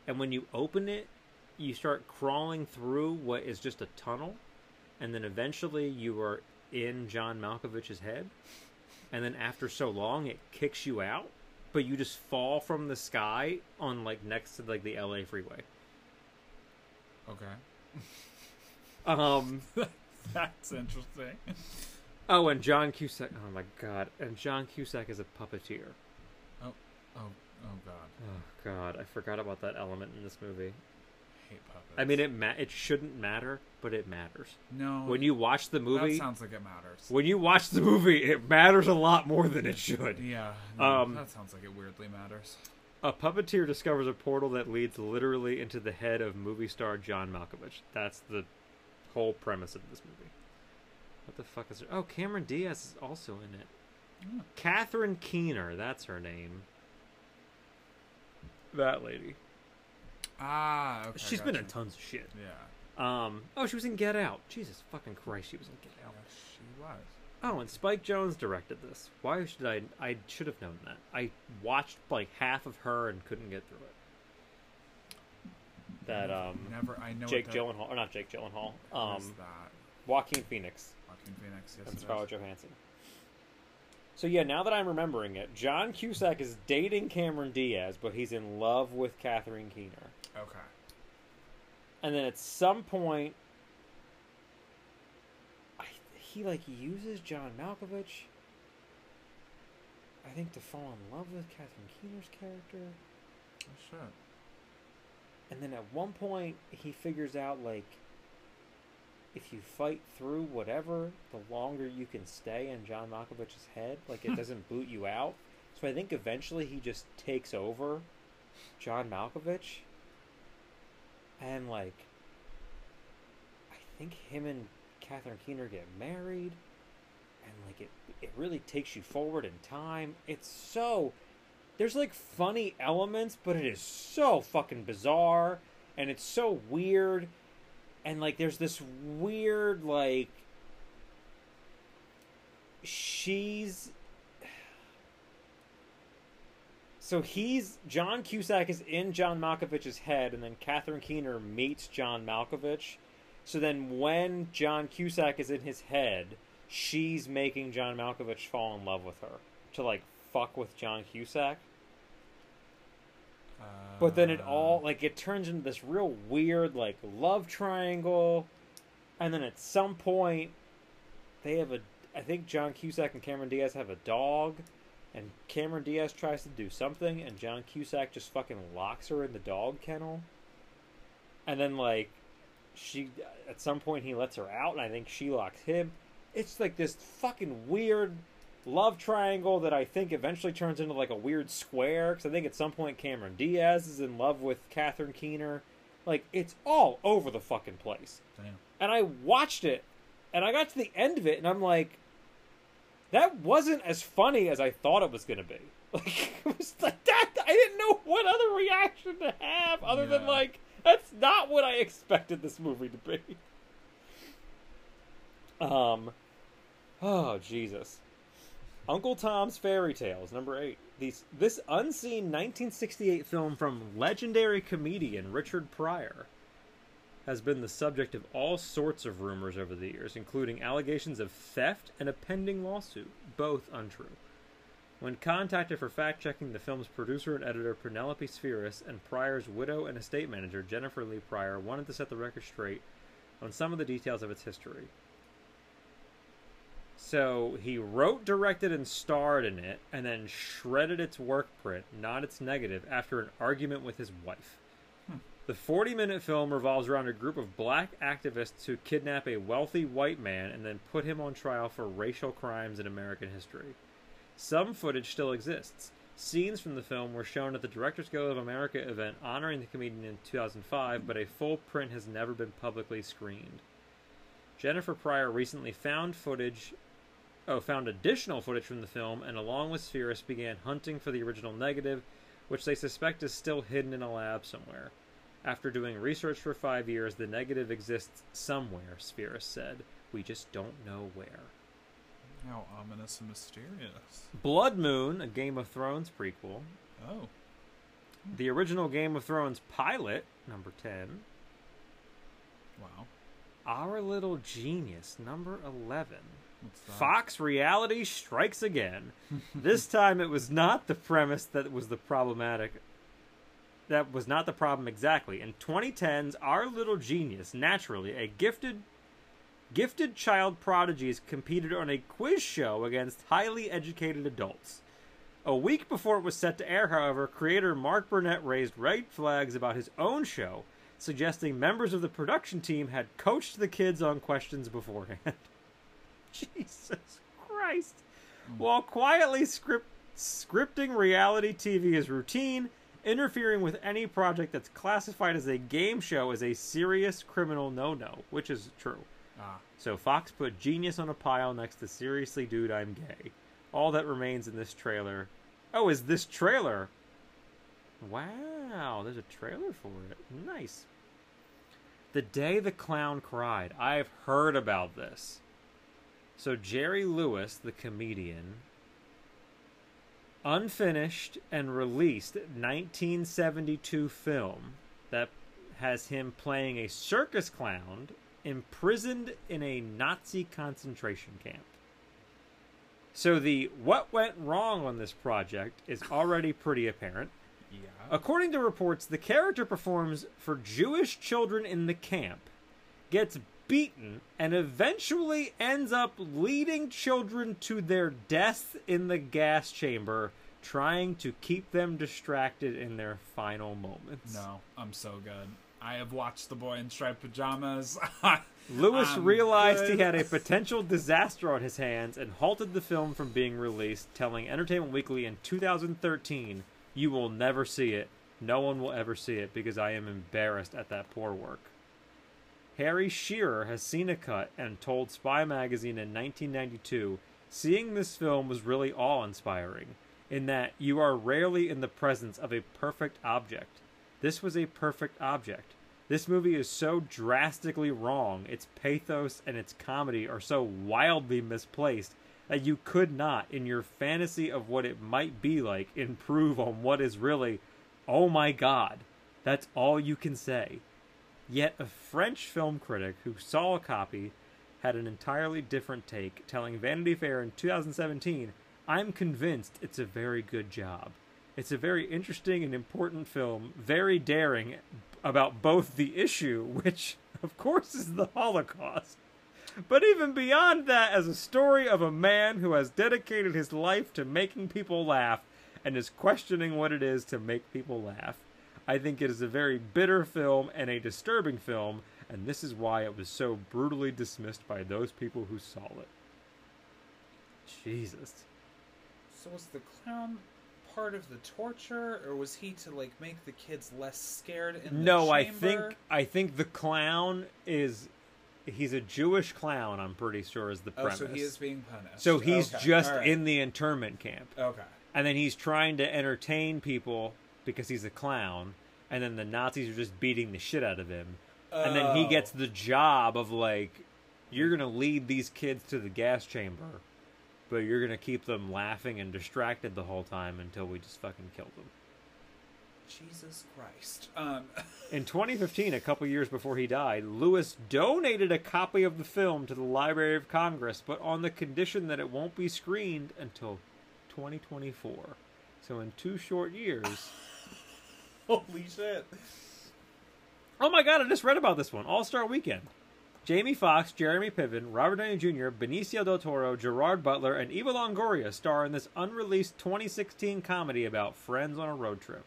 And when you open it, you start crawling through what is just a tunnel. And then eventually you are in John Malkovich's head. And then after so long, it kicks you out. But you just fall from the sky on, like, next to, like, the L A freeway. Okay. Um, that's interesting. Oh, and John Cusack. Oh my God! And John Cusack is a puppeteer. Oh, oh, oh God. Oh God! I forgot about that element in this movie. I hate puppets. I mean, it ma- it shouldn't matter, but it matters. No. When you watch the movie, that sounds like it matters. When you watch the movie, it matters a lot more than it should. Yeah. No, um, that sounds like it weirdly matters. A puppeteer discovers a portal that leads literally into the head of movie star John Malkovich. That's the whole premise of this movie. What the fuck is there? Oh, Cameron Diaz is also in it. Yeah. Catherine Keener, that's her name. That lady. Ah, okay. She's gotcha. been in tons of shit. Yeah. Um. Oh, she was in Get Out. Jesus fucking Christ, she was in Get Out. Yeah, she was. Oh, and Spike Jonze directed this. Why should I? I should have known that. I watched like half of her and couldn't get through it. That um. Never. I know. Jake Gyllenhaal, or not Jake Gyllenhaal. Um. That? Joaquin Phoenix. Joaquin Phoenix. Yes. And Scarlett Johansson. So yeah, now that I'm remembering it, John Cusack is dating Cameron Diaz, but he's in love with Catherine Keener. Okay. And then at some point, I, he like uses John Malkovich, I think, to fall in love with Catherine Keener's character. Oh shit. And then at one point, he figures out, like, if you fight through whatever, the longer you can stay in John Malkovich's head. Like, it doesn't boot you out. So I think eventually he just takes over John Malkovich. And, like, I think him and Catherine Keener get married. And, like, it, it really takes you forward in time. It's so... There's, like, funny elements, but it is so fucking bizarre. And it's so weird. And, like, there's this weird, like, she's, so he's, John Cusack is in John Malkovich's head, and then Catherine Keener meets John Malkovich. So then when John Cusack is in his head, she's making John Malkovich fall in love with her to, like, fuck with John Cusack. But then it all, like, it turns into this real weird, like, love triangle. And then at some point, they have a, I think John Cusack and Cameron Diaz have a dog. And Cameron Diaz tries to do something, and John Cusack just fucking locks her in the dog kennel. And then, like, she, at some point he lets her out, and I think she locks him. It's like this fucking weird love triangle that I think eventually turns into like a weird square, because I think at some point Cameron Diaz is in love with Catherine Keener. Like, it's all over the fucking place. Damn. And I watched it, and I got to the end of it, and I'm like, that wasn't as funny as I thought it was going to be. Like, it was like that. I didn't know what other reaction to have other yeah. than, like, that's not what I expected this movie to be. Um, oh, Jesus. Uncle Tom's Fairy Tales, number eight. These, this unseen nineteen sixty-eight film from legendary comedian Richard Pryor has been the subject of all sorts of rumors over the years, including allegations of theft and a pending lawsuit, both untrue. When contacted for fact-checking, the film's producer and editor Penelope Spheris and Pryor's widow and estate manager Jennifer Lee Pryor wanted to set the record straight on some of the details of its history. So he wrote, directed, and starred in it, and then shredded its work print, not its negative, after an argument with his wife. Hmm. The forty-minute film revolves around a group of black activists who kidnap a wealthy white man and then put him on trial for racial crimes in American history. Some footage still exists. Scenes from the film were shown at the Directors Guild of America event honoring the comedian in two thousand five, but a full print has never been publicly screened. Jennifer Pryor recently found footage... Oh, found additional footage from the film, and along with Spheris began hunting for the original negative, which they suspect is still hidden in a lab somewhere. After doing research for five years, the negative exists somewhere, Spheris said. We just don't know where. How ominous and mysterious. Blood Moon, a Game of Thrones prequel. Oh. The original Game of Thrones pilot, number ten. Wow. Our Little Genius, number eleven. Fox reality strikes again. This time it was not the premise that was the problematic. That was not the problem exactly. In twenty ten's Our Little Genius, naturally, a gifted gifted child prodigies competed on a quiz show against highly educated adults. A week before it was set to air, however, creator Mark Burnett raised red flags about his own show, suggesting members of the production team had coached the kids on questions beforehand. Jesus Christ. While quietly script, scripting reality T V is routine, interfering with any project that's classified as a game show is a serious criminal no-no, which is true. Ah. So Fox put Genius on a pile next to Seriously Dude, I'm Gay. All that remains in this trailer... Oh, is this trailer? Wow, there's a trailer for it. Nice. The Day the Clown Cried. I've heard about this. So Jerry Lewis, the comedian, unfinished and released nineteen seventy-two film that has him playing a circus clown imprisoned in a Nazi concentration camp. So the what went wrong on this project is already pretty apparent. Yeah. According to reports, the character performs for Jewish children in the camp, gets beaten, and eventually ends up leading children to their death in the gas chamber, trying to keep them distracted in their final moments. No, I'm so good. I have watched The Boy in Striped Pajamas. Lewis I'm realized good. He had a potential disaster on his hands and halted the film from being released, telling Entertainment Weekly in two thousand thirteen, "You will never see it. No one will ever see it because I am embarrassed at that poor work." Harry Shearer has seen a cut and told Spy Magazine in nineteen ninety-two, "Seeing this film was really awe-inspiring, in that you are rarely in the presence of a perfect object. This was a perfect object. This movie is so drastically wrong, its pathos and its comedy are so wildly misplaced, that you could not, in your fantasy of what it might be like, improve on what is really, oh my God, that's all you can say." Yet a French film critic who saw a copy had an entirely different take, telling Vanity Fair in two thousand seventeen, "I'm convinced it's a very good job. It's a very interesting and important film, very daring about both the issue, which of course is the Holocaust, but even beyond that as a story of a man who has dedicated his life to making people laugh and is questioning what it is to make people laugh. I think it is a very bitter film and a disturbing film, and this is why it was so brutally dismissed by those people who saw it." Jesus. So was the clown part of the torture, or was he to like make the kids less scared in the no, chamber? No, I think I think the clown is he's a Jewish clown, I'm pretty sure, is the premise. Oh, so he is being punished. So he's okay. just right. in the internment camp. Okay. And then he's trying to entertain people because he's a clown, and then the Nazis are just beating the shit out of him. Oh. And then he gets the job of like, you're going to lead these kids to the gas chamber, but you're going to keep them laughing and distracted the whole time until we just fucking kill them. Jesus Christ. Um. In twenty fifteen, a couple years before he died, Lewis donated a copy of the film to the Library of Congress, but on the condition that it won't be screened until twenty twenty-four. So in two short years. Holy shit. Oh my god, I just read about this one. All-Star Weekend. Jamie Foxx, Jeremy Piven, Robert Downey Junior, Benicio del Toro, Gerard Butler, and Eva Longoria star in this unreleased twenty sixteen comedy about friends on a road trip.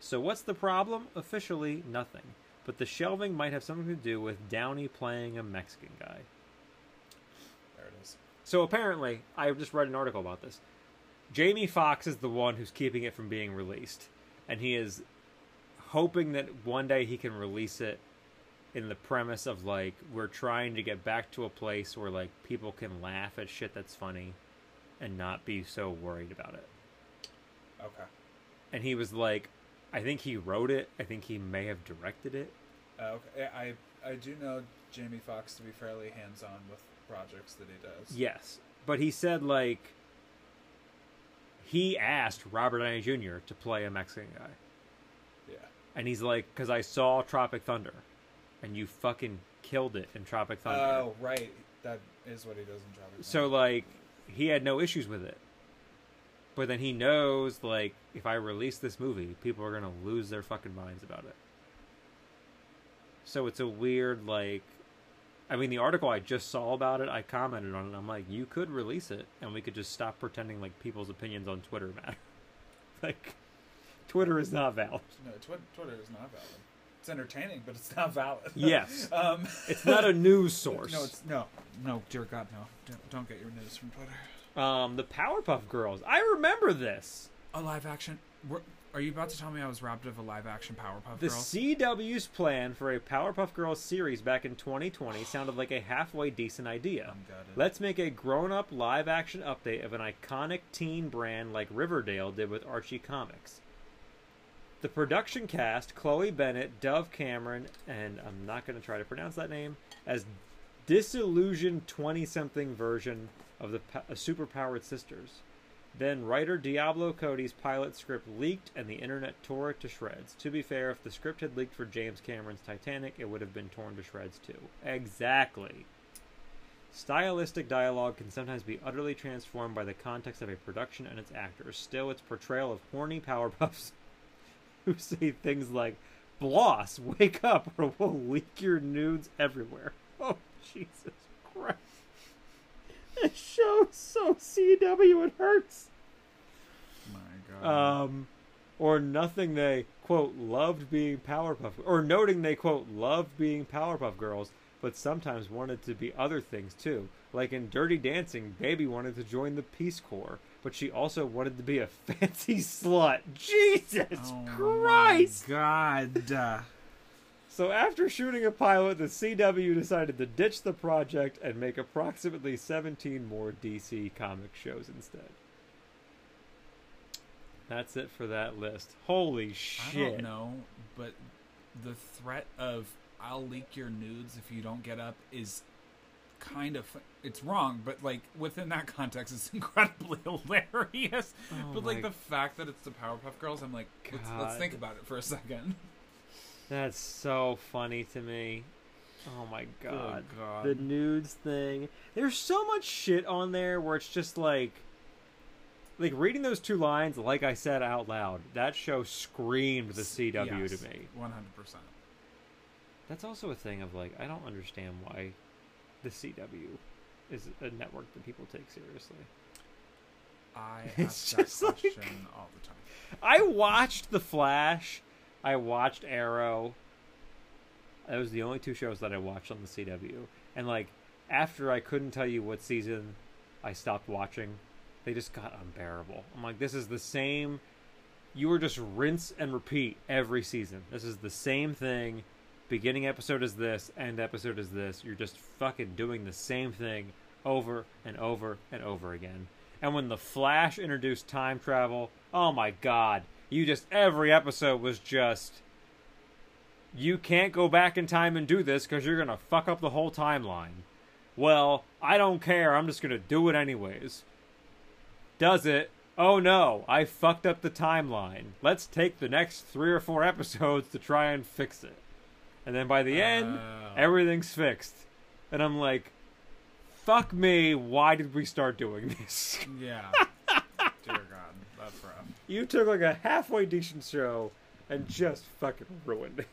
So what's the problem? Officially, nothing. But the shelving might have something to do with Downey playing a Mexican guy. There it is. So apparently, I just read an article about this. Jamie Foxx is the one who's keeping it from being released. And he is hoping that one day he can release it. In the premise of, like, we're trying to get back to a place where, like, people can laugh at shit that's funny and not be so worried about it. Okay. And he was, like, I think he wrote it. I think he may have directed it. Uh, okay. I, I do know Jamie Foxx to be fairly hands-on with projects that he does. Yes. But he said, like, he asked Robert Downey Junior to play a Mexican guy. Yeah. And he's like, because I saw Tropic Thunder. And you fucking killed it in Tropic Thunder. Oh, right. That is what he does in Tropic Thunder. So, like, he had no issues with it. But then he knows, like, if I release this movie, people are going to lose their fucking minds about it. So it's a weird, like... I mean, the article I just saw about it, I commented on it, and I'm like, you could release it, and we could just stop pretending, like, people's opinions on Twitter matter. Like, Twitter is not valid. No, tw- Twitter is not valid. It's entertaining, but it's not valid. Yes. um, it's not a news source. No, it's, no, no, dear God, no. Don't, don't get your news from Twitter. Um, the Powerpuff Girls. I remember this. A live action. We're, are you about to tell me I was robbed of a live action Powerpuff Girls? The C W's plan for a Powerpuff Girls series back in twenty twenty sounded like a halfway decent idea. I'm gutted. Let's make a grown-up live action update of an iconic teen brand like Riverdale did with Archie Comics. The production cast, Chloe Bennett, Dove Cameron, and I'm not going to try to pronounce that name, as disillusioned twenty-something version of the po- superpowered sisters. Then writer Diablo Cody's pilot script leaked, and the internet tore it to shreds. To be fair, if the script had leaked for James Cameron's Titanic, it would have been torn to shreds too. Exactly. Stylistic dialogue can sometimes be utterly transformed by the context of a production and its actors. Still, its portrayal of horny Powerpuffs who say things like, "Bloss, wake up, or we'll leak your nudes everywhere." Oh, Jesus Christ. This show's so C W, it hurts. My God. Um, or nothing they, quote, loved being Powerpuff, or noting they, quote, loved being Powerpuff Girls, but sometimes wanted to be other things, too. Like in Dirty Dancing, Baby wanted to join the Peace Corps, but she also wanted to be a fancy slut. Jesus oh Christ! Oh God. So after shooting a pilot, the C W decided to ditch the project and make approximately seventeen more D C comic shows instead. That's it for that list. Holy shit. I don't know, but the threat of I'll leak your nudes if you don't get up is... kind of, it's wrong, but like within that context, it's incredibly hilarious. Oh but like the fact that it's the Powerpuff Girls, I'm like, let's, let's think about it for a second. That's so funny to me. Oh my God. Oh God, the nudes thing. There's so much shit on there where it's just like, like reading those two lines, like I said out loud, that show screamed the C W yes, to me. one hundred percent. That's also a thing of like, I don't understand why. The C W is a network that people take seriously. I ask that question like, all the time. I watched The Flash. I watched Arrow. That was the only two shows that I watched on the C W. And like after I couldn't tell you what season, I stopped watching. they just got unbearable. I'm like, this is the same. You were just rinse and repeat every season. This is the same thing. Beginning episode is this, end episode is this. You're just fucking doing the same thing over and over and over again. And when The Flash introduced time travel, oh my god, you just, every episode was just, you can't go back in time and do this because you're going to fuck up the whole timeline. Well, I don't care, I'm just going to do it anyways. Does it? Oh no, I fucked up the timeline. Let's take the next three or four episodes to try and fix it. And then by the end, uh, everything's fixed. And I'm like, fuck me, why did we start doing this? Yeah. Dear God, that's rough. You took like a halfway decent show and just fucking ruined it.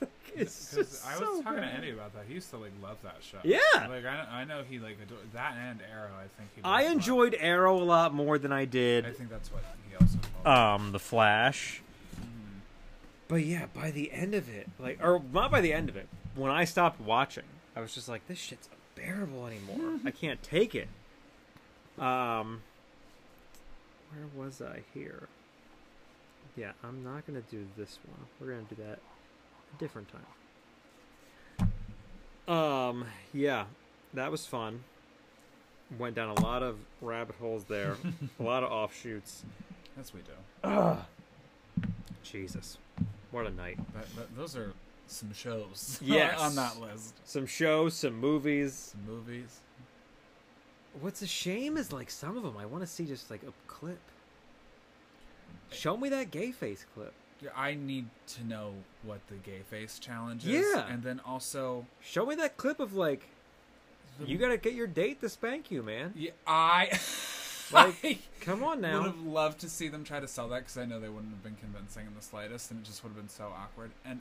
Like, it's just I was so talking bad. to Andy about that. He used to like love that show. Yeah. Like I, I know he like adored that and Arrow. I think he I enjoyed Arrow a lot more than I did. I think that's what he also called Um, The Flash. But yeah, by the end of it, like, or not by the end of it, when I stopped watching, I was just like, this shit's unbearable anymore. I can't take it. Um, where was I here? Yeah, I'm not going to do this one. We're going to do that a different time. Um, yeah, that was fun. Went down a lot of rabbit holes there. A lot of offshoots. That's what we do. Ugh. Jesus. What a night. That, that, those are some shows. Yes. On that list. Some shows, some movies. Some movies. What's a shame is, like, some of them, I want to see just, like, a clip. Show me that gay face clip. I need to know what the gay face challenge is. Yeah. And then also... show me that clip of, like, the... you got to get your date to spank you, man. Yeah, I... Like, come on now. I would have loved to see them try to sell that because I know they wouldn't have been convincing in the slightest, and it just would have been so awkward. And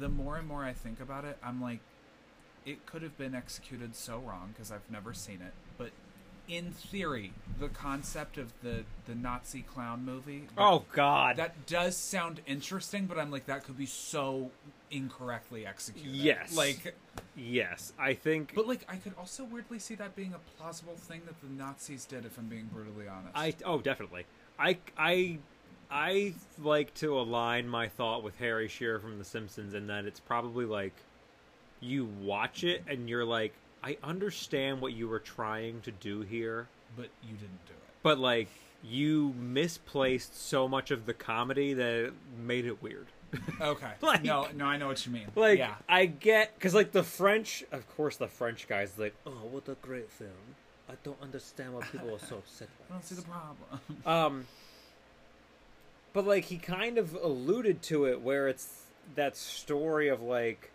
the more and more I think about it, I'm like, it could have been executed so wrong because I've never seen it. But in theory, the concept of the, the Nazi clown movie. Oh, God. That does sound interesting, but I'm like, that could be so incorrectly executed. Yes. Like... yes, I think... But, like, I could also weirdly see that being a plausible thing that the Nazis did, if I'm being brutally honest. I Oh, definitely. I, I, I like to align my thought with Harry Shearer from The Simpsons in that it's probably, like, you watch it and you're like, I understand what you were trying to do here. But you didn't do it. But, like, you misplaced so much of the comedy that it made it weird. Okay. Like, no, no, I know what you mean. Like, yeah. I get, because like the French, of course, the French guy's like, oh, what a great film! I don't understand why people are so upset. I don't see the problem. Um, but like he kind of alluded to it, where it's that story of like,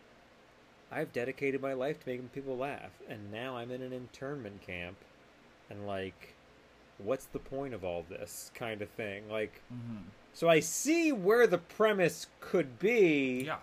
I've dedicated my life to making people laugh, and now I'm in an internment camp, and like, what's the point of all this kind of thing? Like. Mm-hmm. So I see where the premise could be, yeah.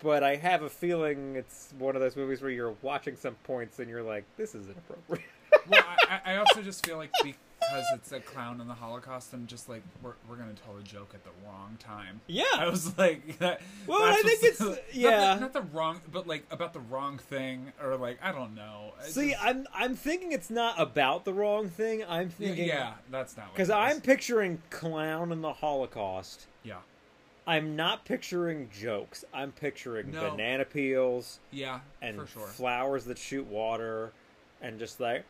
But I have a feeling it's one of those movies where you're watching some points and you're like, this is inappropriate. Well, I, I also just feel like because it's a clown in the Holocaust, I'm just like, we're, we're going to tell a joke at the wrong time. Yeah. I was like... That, well, I think it's... The, yeah. Not, not the wrong... But, like, about the wrong thing or, like, I don't know. I See, just, I'm I'm thinking it's not about the wrong thing. I'm thinking... Yeah, that's not what Because I'm picturing clown in the Holocaust. Yeah. I'm not picturing jokes. I'm picturing no. banana peels. Yeah, and for sure. Flowers that shoot water and just, like...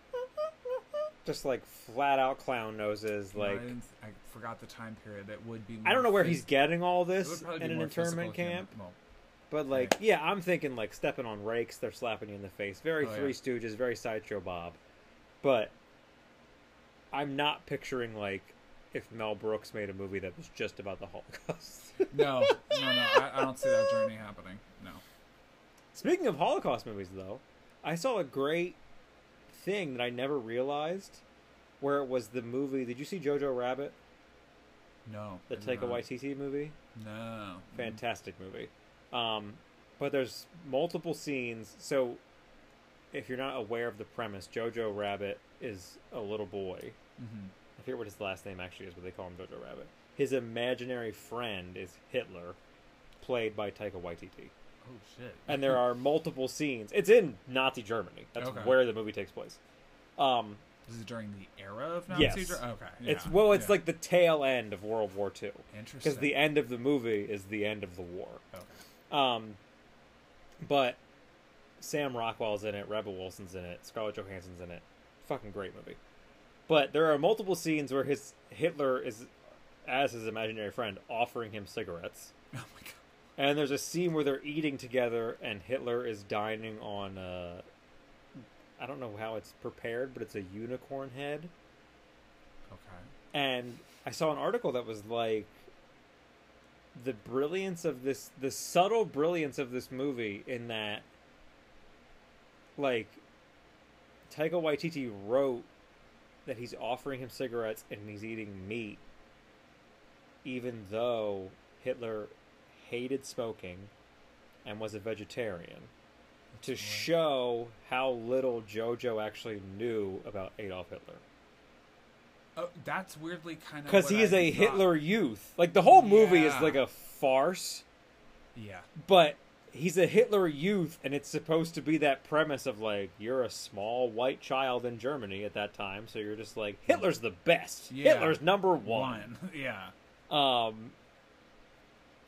Just like flat out clown noses. No, like I, I forgot the time period. That would be. I don't know where phys- he's getting all this in an internment camp. Human, well, but like, right. Yeah, I'm thinking like stepping on rakes. They're slapping you in the face. Very oh, Three yeah. Stooges. Very Sideshow Bob. But I'm not picturing like if Mel Brooks made a movie that was just about the Holocaust. no, no, no. I, I don't see that journey happening. No. Speaking of Holocaust movies, though, I saw a great. thing that I never realized, where it was the movie. Did you see Jojo Rabbit? No. The Taika Waititi movie? No. Fantastic movie. Um, but there's multiple scenes. So, if you're not aware of the premise, Jojo Rabbit is a little boy. Mm-hmm. I forget what his last name actually is, but they call him Jojo Rabbit. His imaginary friend is Hitler, played by Taika Waititi. Oh, shit. And there are multiple scenes. It's in Nazi Germany. That's okay. Where the movie takes place. Um, This is during the era of Nazi yes. Germany? Okay. Yeah. It's, well, it's yeah. like the tail end of World War Two. Interesting. Because the end of the movie is the end of the war. Okay. Um, but Sam Rockwell's in it. Rebel Wilson's in it. Scarlett Johansson's in it. Fucking great movie. But there are multiple scenes where his Hitler is, as his imaginary friend, offering him cigarettes. Oh my god. And there's a scene where they're eating together and Hitler is dining on a, I don't know how it's prepared, but it's a unicorn head. Okay. And I saw an article that was like, the brilliance of this, the subtle brilliance of this movie in that, like, Taika Waititi wrote that he's offering him cigarettes and he's eating meat, even though Hitler hated smoking and was a vegetarian, to show how little Jojo actually knew about Adolf Hitler. Oh, that's weirdly kind of... Because he is I a thought. Hitler youth. Like, the whole movie yeah. is like a farce. Yeah. But he's a Hitler youth, and it's supposed to be that premise of, like, you're a small white child in Germany at that time, so you're just like, Hitler's the best. Yeah. Hitler's number one. one. Yeah. Um,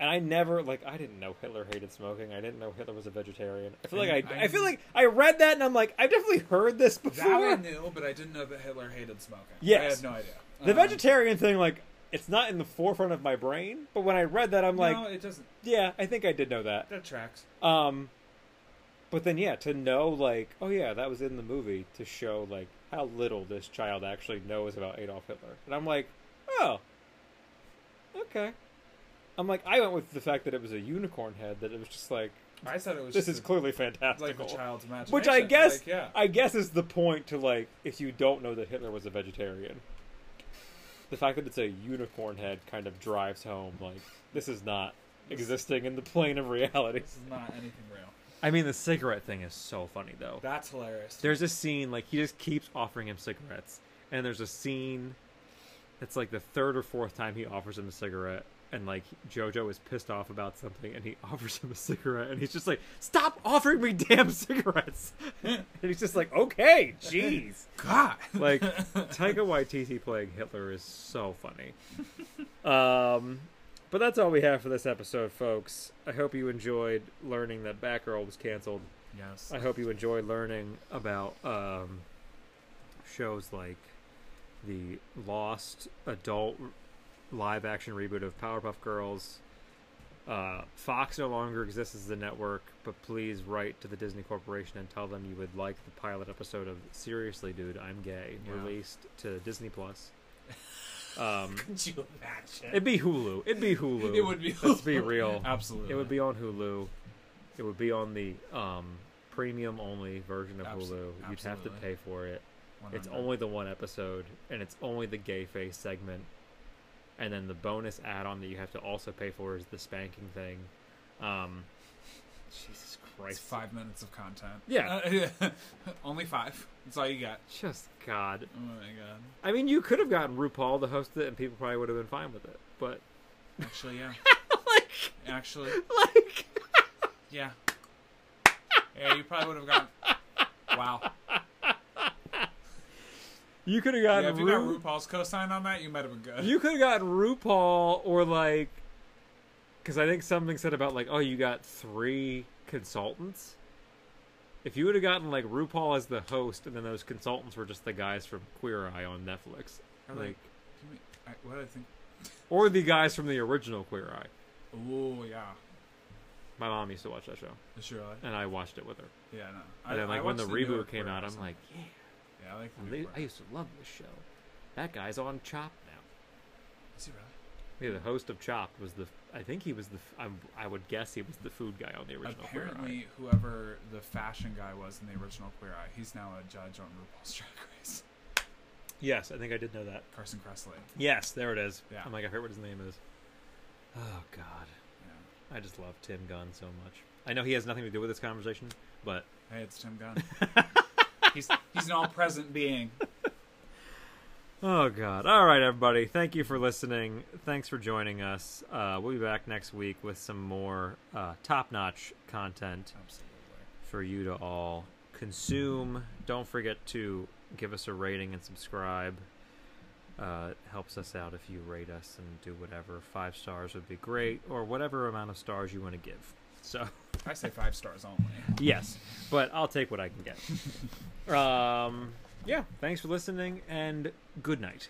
and I never, like, I didn't know Hitler hated smoking. I didn't know Hitler was a vegetarian. I feel like I, I, I feel like I read that, and I'm like, I've definitely heard this before. That I knew, but I didn't know that Hitler hated smoking. Yes. I had no idea. The um, vegetarian thing, like, it's not in the forefront of my brain, but when I read that, I'm like... No, it doesn't. Yeah, I think I did know that. That tracks. Um, but then, yeah, to know, like, oh, yeah, that was in the movie, to show, like, how little this child actually knows about Adolf Hitler. And I'm like, oh, okay. I'm like, I went with the fact that it was a unicorn head, that it was just like, I said it was this just is a, clearly fantastical. Like a child's imagination. Which I guess, like, yeah. I guess is the point to, like, if you don't know that Hitler was a vegetarian, the fact that it's a unicorn head kind of drives home, like, this is not existing in the plane of reality. This is not anything real. I mean, the cigarette thing is so funny, though. That's hilarious. There's a scene, like, he just keeps offering him cigarettes, and there's a scene that's, like, the third or fourth time he offers him a cigarette. And, like, Jojo is pissed off about something, and he offers him a cigarette, and he's just like, stop offering me damn cigarettes! And he's just like, okay, jeez! God! Like, Taika Waititi playing Hitler is so funny. Um, but that's all we have for this episode, folks. I hope you enjoyed learning that Batgirl was canceled. Yes. I hope you enjoy learning about um, shows like the Lost Adult live action reboot of Powerpuff Girls. uh, Fox no longer exists as the network, but please write to the Disney Corporation and tell them you would like the pilot episode of Seriously Dude, I'm Gay, yeah. released to Disney Plus. Um, could you imagine? It'd be Hulu. It'd be Hulu. It would be Hulu. Let's be real. Absolutely. It would be on Hulu. It would be on the um, premium only version of Absol- Hulu. Absolutely. You'd have to pay for it. one hundred It's only the one episode, and it's only the gay face segment. And then the bonus add-on that you have to also pay for is the spanking thing. Um, Jesus Christ. It's five minutes of content. Yeah. Uh, only five. That's all you got. Just God. Oh, my God. I mean, you could have gotten RuPaul to host it, and people probably would have been fine with it. But... Actually, yeah. like... Actually. Like... yeah. Yeah, you probably would have gotten... Wow. You could have gotten... Yeah, if you Ru- got RuPaul's cosign on that, you might have been good. You could have gotten RuPaul or, like... Because I think something said about, like, oh, you got three consultants. If you would have gotten, like, RuPaul as the host, and then those consultants were just the guys from Queer Eye on Netflix. Like, like me, I, what do I think? Or the guys from the original Queer Eye. Oh, yeah. My mom used to watch that show. Sure. And I watched it with her. Yeah, no. I, and then, like, I when the, the reboot came out, I'm like, yeah. Yeah, I, like the I used to love this show. That guy's on Chopped now. Is he really? Yeah, the host of Chopped was the... I think he was the... I'm, I would guess he was the food guy on the original Apparently, Queer Eye. Apparently, whoever the fashion guy was in the original Queer Eye, he's now a judge on RuPaul's Drag Race. Yes, I think I did know that. Carson Kressley. Yes, there it is. Yeah. I'm like, I heard what his name is. Oh, God. Yeah. I just love Tim Gunn so much. I know he has nothing to do with this conversation, but... Hey, it's Tim Gunn. He's he's an all-present being. Oh, God. All right, everybody. Thank you for listening. Thanks for joining us. Uh, we'll be back next week with some more uh, top-notch content Absolutely. For you to all consume. Don't forget to give us a rating and subscribe. Uh, it helps us out if you rate us and do whatever. Five stars would be great, or whatever amount of stars you want to give. So I say five stars only. Yes, but I'll take what I can get. um, yeah, thanks for listening, and good night.